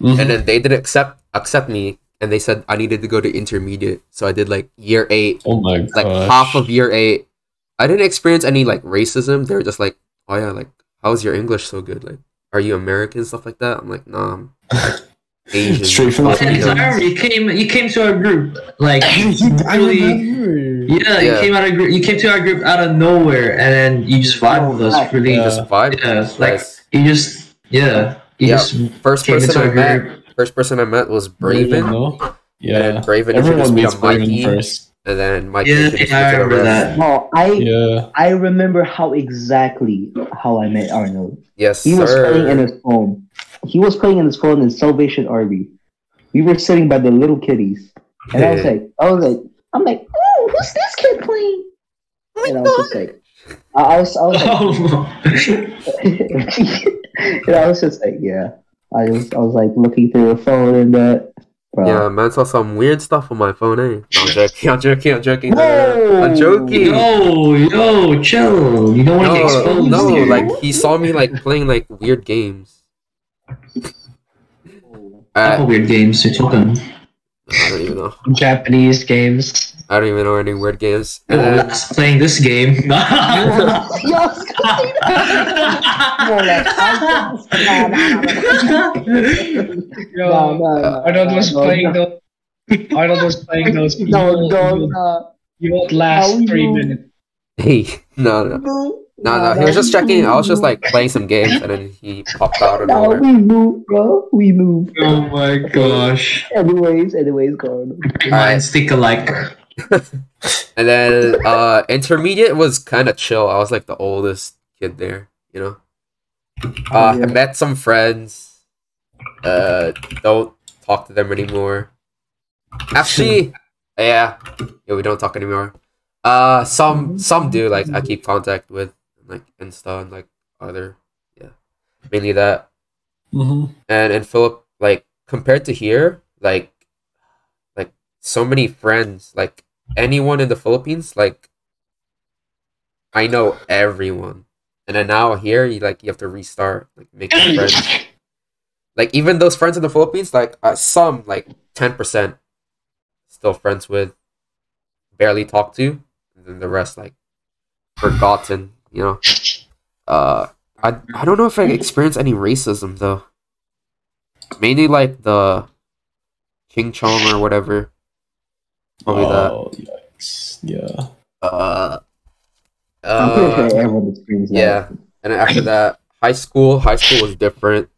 Mm-hmm. And then they didn't accept me, and they said I needed to go to intermediate. So I did like year 8. Oh my gosh. Like half of year 8. I didn't experience any like racism. They were just like, oh yeah, like how's your English so good? Like, are you American? Stuff like that. I'm like, nah, I'm Asian. Straight from you came to our group like you came to our group out of nowhere, and then you just vibe with us. Really, just vibe. Yeah, like you just First person I met was Braven. Yeah, and Braven everyone meets Braven first, and then Mikey. Yeah, I remember that. No, I remember how I met Arnold. Yes, he was playing in his phone. He was playing in his phone in Salvation Army. We were sitting by the little kitties, and I'm like, oh, who's this kid playing? Oh and I was just like, I was like looking through the phone and that. Yeah, man, saw some weird stuff on my phone, eh? I'm joking. No, I'm joking. Yo, chill. You don't want to get exposed. No, dude. Like he saw me like playing like weird games. Couple weird games. I don't even know. Japanese games. I don't even know any word games. And then... playing this game. Arnold was playing those. You won't last 3 minutes. Hey, no. He was just checking. I was just like playing some games, and then he popped out of nowhere. We move, bro. We move. Oh my gosh. Anyways, go. Alright, stick alike. And then intermediate was kind of chill. I was like the oldest kid there, you know. I met some friends. Don't talk to them anymore. Actually, yeah, we don't talk anymore. Some do, like I keep contact with, like Insta and like other, mainly that. Mm-hmm. And Philip, like compared to here, like so many friends, like anyone in the Philippines, like I know everyone. And then now here, you have to restart, like making friends. Like even those friends in the Philippines, like some like 10% still friends with, barely talked to, and then the rest like forgotten, you know. I don't know if I experienced any racism though. Mainly like the Ching Chong or whatever. Probably that. Yikes. Yeah. Yeah. And then after that, high school was different.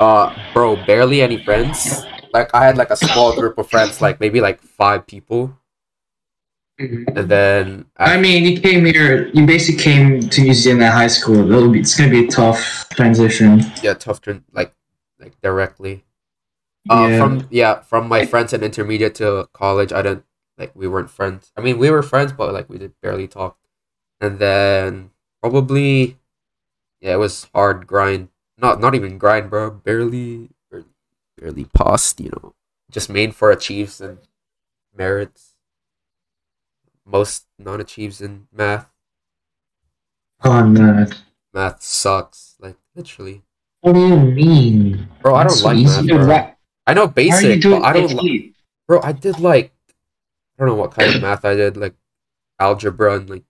Bro, barely any friends. Like I had like a small group of friends, like maybe like 5 people. And then I mean, you came here. You basically came to New Zealand at high school. It's gonna be a tough transition. Yeah, like directly. From my friends in intermediate to college, we weren't friends. I mean, we were friends, but like we did barely talk. And then probably, it was hard grind. Not even grind, bro. Barely passed. You know, just made for achieves and merits. Most non-achieves in math. Oh, no. Math sucks. Like, literally. What do you mean? Bro, I don't like math, bro. I know basic, but I don't like... Bro, I did, like... I don't know what kind of math I did. Like, algebra and, like...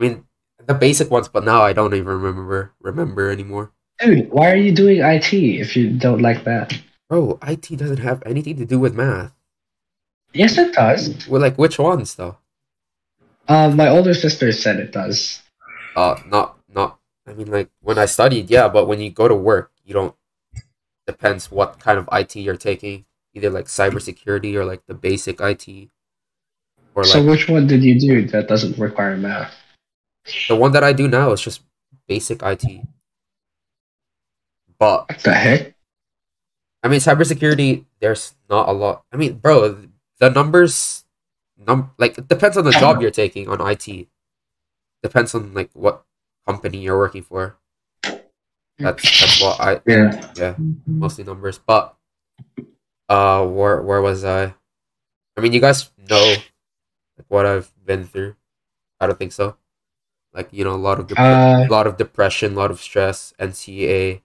I mean, the basic ones, but now I don't even remember anymore. Dude, why are you doing IT if you don't like that? Bro, IT doesn't have anything to do with math. Yes, it does. Well, like, which ones, though? My older sister said it does. I mean, like, when I studied, yeah, but when you go to work, you don't... Depends what kind of IT you're taking. Either, like, cybersecurity or, like, the basic IT. Or, so which one did you do that doesn't require math? The one that I do now is just basic IT. But... What the heck? I mean, cybersecurity, there's not a lot... I mean, bro, the numbers... like it depends on the job you're taking on IT. Depends on like what company you're working for. That's what I mostly numbers. But where was I? I mean, you guys know like what I've been through. I don't think so. Like, you know, a lot of depression, a lot of stress, NCA,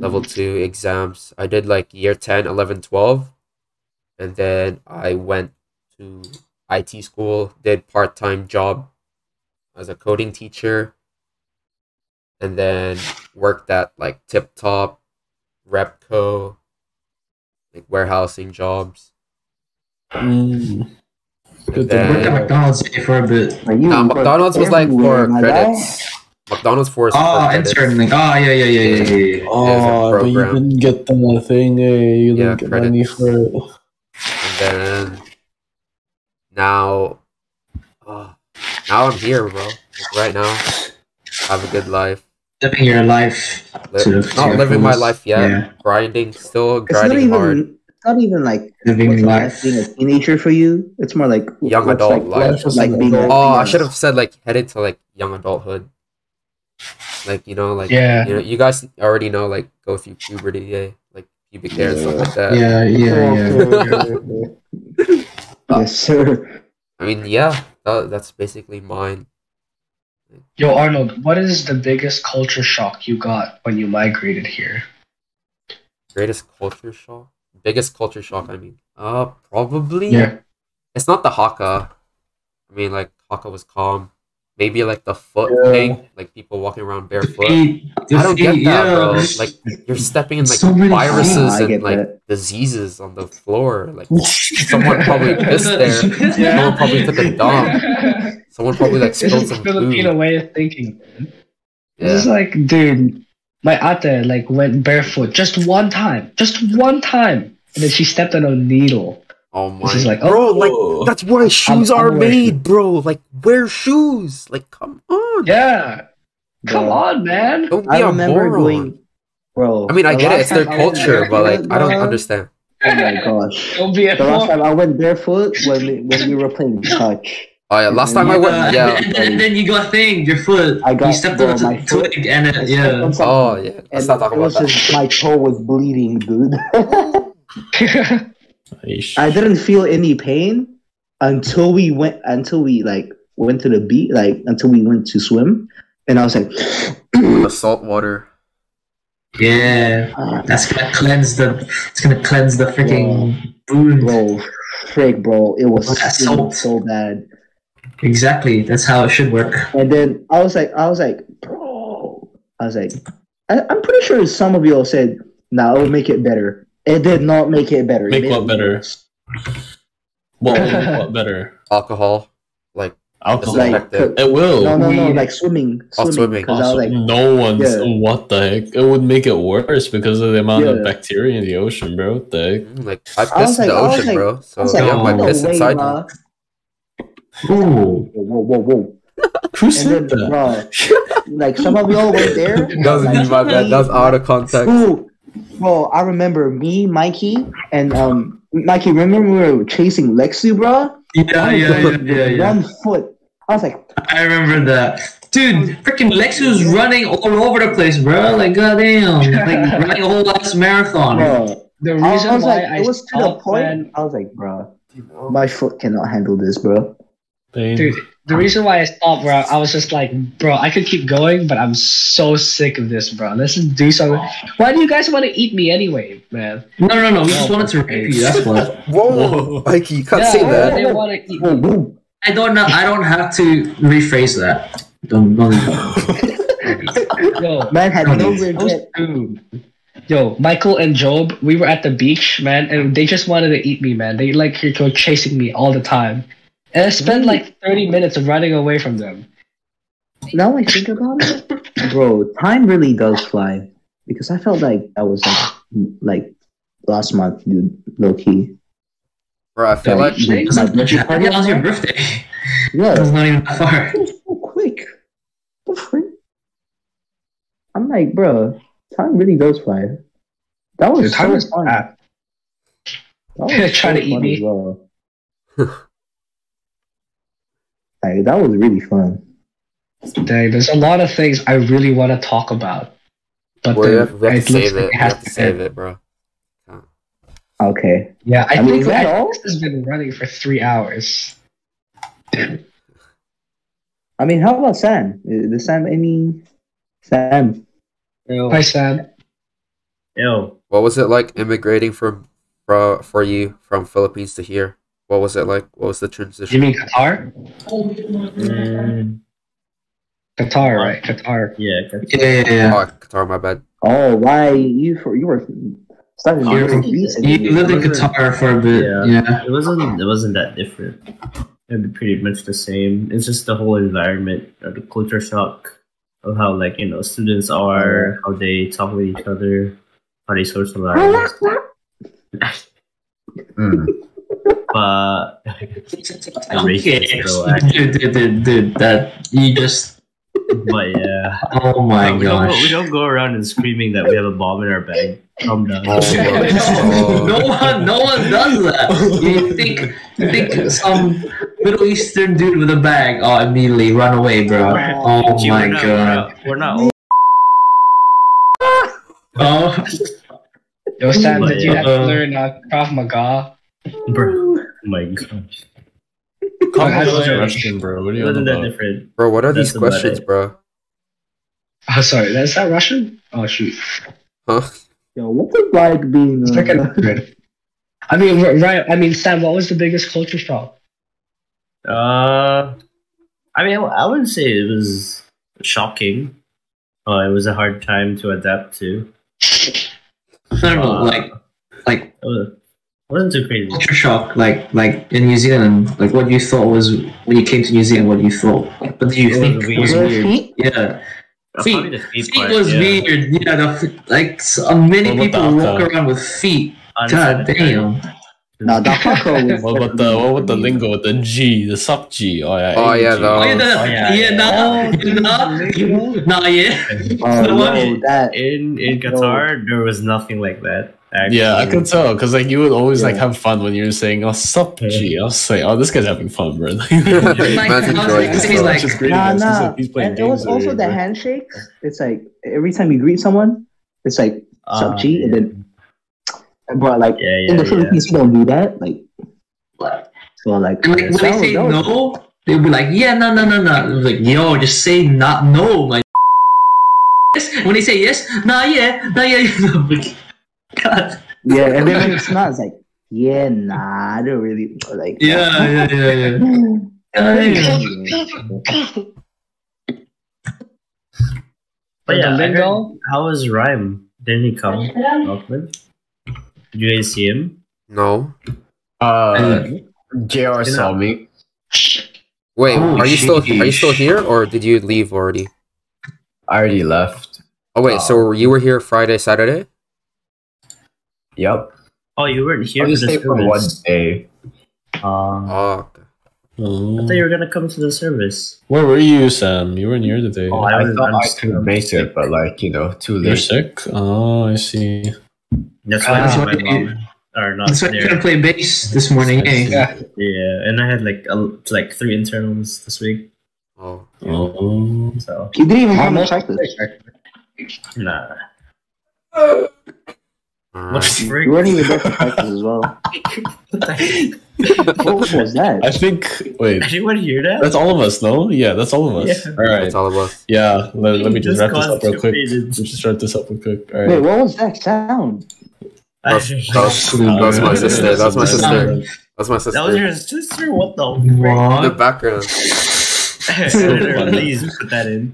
level 2 exams. I did like year 10, 11, 12, and then I went to IT school, did part-time job as a coding teacher, and then worked at like Tip Top, Repco, like warehousing jobs. Then, worked at McDonald's for a bit. McDonald's was like for credits. McDonald's for internally. Yeah. But you didn't get the thing. You didn't get money for it. And then. Now I'm here, bro. Like, right now, I have a good life. Living your life. Not living my life yet. Yeah. Grinding, still grinding hard. It's not even like living life. Being a teenager for you. It's more like young adult life. Like being I should have said like headed to like young adulthood. Like, you know, like you know, you guys already know, like go through puberty, like pubic hair and stuff like that. Yeah. Yes, sir. I mean, that's basically mine. Yo, Arnold, what is the biggest culture shock you got when you migrated here? Biggest culture shock, I mean. Probably. Yeah. It's not the Hakka. I mean, like, Hakka was calm. Maybe, like, the foot thing. Like, people walking around barefoot. I don't get that, bro. Like, you're stepping in, like, so viruses and, like, diseases on the floor. Like, someone probably pissed there. Yeah. Someone probably took a dump. Someone probably, like, spilled some Filipino food. Way of thinking. Yeah. It's like, dude, my ate, like, went barefoot just one time. And then she stepped on a needle. Oh my! She's like, oh, bro, like, that's why shoes are made, bro. Like, wear shoes. Like, come on. Yeah. Come on, man. Don't be a moron. Bro, I mean, I get it. It's their culture, but, like, I don't understand. Oh my gosh. Don't be a moron. The last time I went barefoot when we were playing touch. Oh, yeah. Last time I went, And then you got thinged, your foot. You stepped on my foot. Oh, yeah. Let's not talk about that. My toe was bleeding, dude. I didn't feel any pain until we went to the beach, like, until we went to swim, and I was like, the salt water. Yeah, that's gonna cleanse the. It's gonna cleanse the freaking wound, bro. Frick, bro, it was so bad. Exactly, that's how it should work. And then I'm pretty sure some of y'all said, "Nah, it'll make it better." It did not make it better. Make what better? What better? Alcohol. Like, disinfectant. It will. No, like swimming. What the heck? It would make it worse because of the amount of bacteria in the ocean, bro. What the heck? Like, I pissed in the ocean, bro. So I have my piss inside me. Whoa. Who said that? Bro, like, some of y'all went there. Doesn't need my bad. That's out of context. Bro, I remember me, Mikey, and Mikey. Remember we were chasing Lexi, bro? Yeah. 1 foot. I was like, I remember that, dude. Freaking Lexi was running all over the place, bro. Like, goddamn, like running a whole last marathon. Bro, the reason I was to the point. I was like, bro, my foot cannot handle this, bro. Dude, the reason why I stopped, bro, I was just like, bro, I could keep going, but I'm so sick of this, bro. Let's just do something. Why do you guys want to eat me anyway, man? No. We just wanted to rape you. That's why. Whoa, Mikey, you can't say that. They want to eat me. I don't know. I don't have to rephrase that. Yo, man had no regret. Yo, Michael and Job, we were at the beach, man, and they just wanted to eat me, man. They like were chasing me all the time. And I spent like 30 minutes of running away from them. Now I think about it, bro, time really does fly. Because I felt like I was like last month, dude, low key. Bro, I feel like it was your birthday. Yeah, it was not even that far. It was so quick. I'm like, bro, time really does fly. That was so fun. Trying to eat me. Like, that was really fun. Dang, there's a lot of things I really want to talk about, but we have to save it, bro. Huh. Okay. Yeah, I think this has been running for 3 hours. Damn. I mean, how about Sam? Sam. Yo. Hi, Sam. Yo. What was it like immigrating for you from Philippines to here? What was it like? What was the transition? You mean Qatar? Qatar, right? Qatar. Yeah, Qatar. Yeah. Oh, Qatar, my bad. Oh, why? You were studying you lived in Qatar for a bit. Yeah. It wasn't that different. It'd be pretty much the same. It's just the whole environment, or the culture shock of how, like, you know, students are, how they talk with each other, how they socialize. But dude, that you just. But yeah. Oh my gosh. We don't go around and screaming that we have a bomb in our bag. Calm down. Oh, no one does that. You think some Middle Eastern dude with a bag? Oh, immediately run away, bro. Oh my god. We're not. Oh. Yo, Sam, did you have to learn Krav Maga? Bro, oh my gosh. Russian, bro. What are you on about? Different. Bro, what are these questions, bro? Oh, sorry. Is that Russian? Oh, shoot. Huh? Yo, what was it like being... I mean, right. I mean, Sam, what was the biggest culture shock? I mean, I wouldn't say it was shocking. It was a hard time to adapt to. I don't know, like wasn't too crazy. Culture shock, like in New Zealand, like what you thought was when you came to New Zealand, what you thought, but you it think was weird. Yeah. Feet was weird. Yeah, the, like so many people walk around with feet. God damn. Nah, that what about the lingo? The G, the sub G. Oh yeah. Oh yeah. In Qatar, there was nothing like that. Actually. Yeah, I could tell because like you would always like have fun when you're saying oh sub G. I was like, oh, this guy's having fun, bro. And there was also the handshakes. It's like every time you greet someone, it's like sub G, and then. But like in the Philippines, we don't do that. Like so like and, when they say no, they'll be like, yeah, no. Like yo, just say not no. Like yes. When they say yes, nah, yeah. God. Yeah, and then when it's not, it's like yeah, nah, I don't really like. Yeah. But yeah, how was Rhyme? Didn't he come to Auckland? Did you guys see him? No. JR saw me. Wait, are you still here or did you leave already? I already left. Oh wait, so you were here Friday, Saturday? Yep. Oh, you weren't here for one day. I thought you were gonna come to the service. Where were you, Sam? You weren't here today. Oh, I thought I could make it, but like you know, too late. You're sick? Oh, I see. That's why I couldn't play bass this morning. Yeah, and I had like 3 internals this week. Oh. So you didn't even have much practice. Nah. You weren't even there for practice as well. What was that? I think. Wait. Did anyone hear that? That's all of us, no? Yeah, that's all of us. Yeah. All right, that's all of us. Yeah. Let me just wrap this up real quick. All right. Wait, what was that sound? That's my sister. That's my sister. That was your sister? What the fuck? In the background. Editor, please put that in.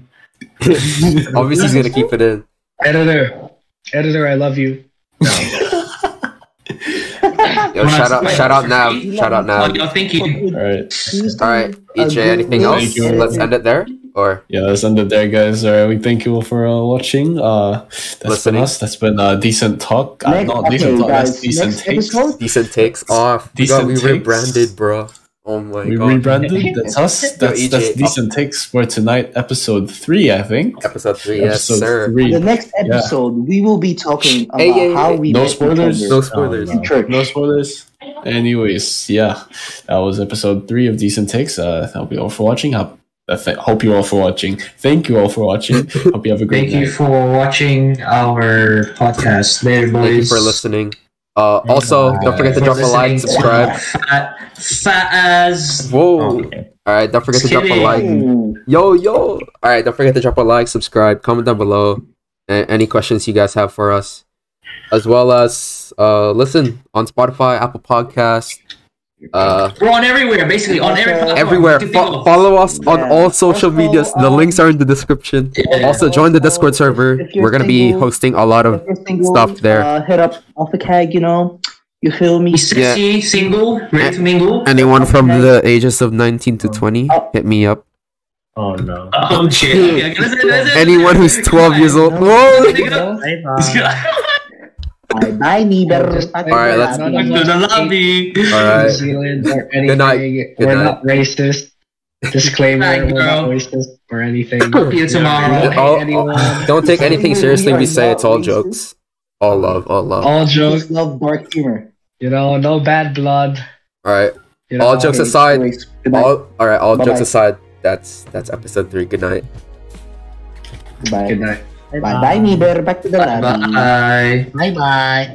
Obviously, he's gonna keep it in. Editor, I love you. No. Yo, shout out Nav. Shout out Nav. No, thank you. All right. EJ, anything else? Let's end it there. Yeah, let's end it there, guys. All right, we thank you all for watching. That's been us. That's been Decent Talk. Decent Takes Off. We rebranded, bro. Oh my god. We rebranded? That's us? That's Decent Takes for tonight, episode 3, I think. Episode 3, yes, sir. The next episode, we will be talking about how we... No spoilers. No spoilers. Anyways, yeah. That was episode 3 of Decent Takes. Thank you all for watching. Thank you all for watching. Hope you have a great night. Thank you for watching our podcast. Later, boys. Thank you for listening. Also, don't forget to drop a like, subscribe. Fat ass. Whoa. Okay. Alright, don't forget to drop a like. Yo. Alright, don't forget to drop a like, subscribe, comment down below. And any questions you guys have for us. As well as listen on Spotify, Apple Podcasts. We're on everywhere, basically. On every platform. Everywhere. Follow us on all social medias. The links are in the description. Also, join the Discord server. We're going to be hosting a lot of stuff there. Hit up Alpha Cag, you know. You feel me? Sexy, single, ready to mingle. Anyone from the ages of 19 to 20, hit me up. Oh no. Oh shit. Anyone who's 12 years old. Whoa! Bye, neighbors. Alright, let's go to the lobby. Alright. Good night. We're not racist. Disclaimer, we're not racist or anything. Don't take anything seriously we say. It's all jokes. All love, all love. All jokes. Love, dark humor. You know, no bad blood. Alright. All jokes aside. Alright, all jokes aside. That's episode 3. Good night. Goodbye. Good night. Bye bye, neighbor. Back to the lobby. Bye bye.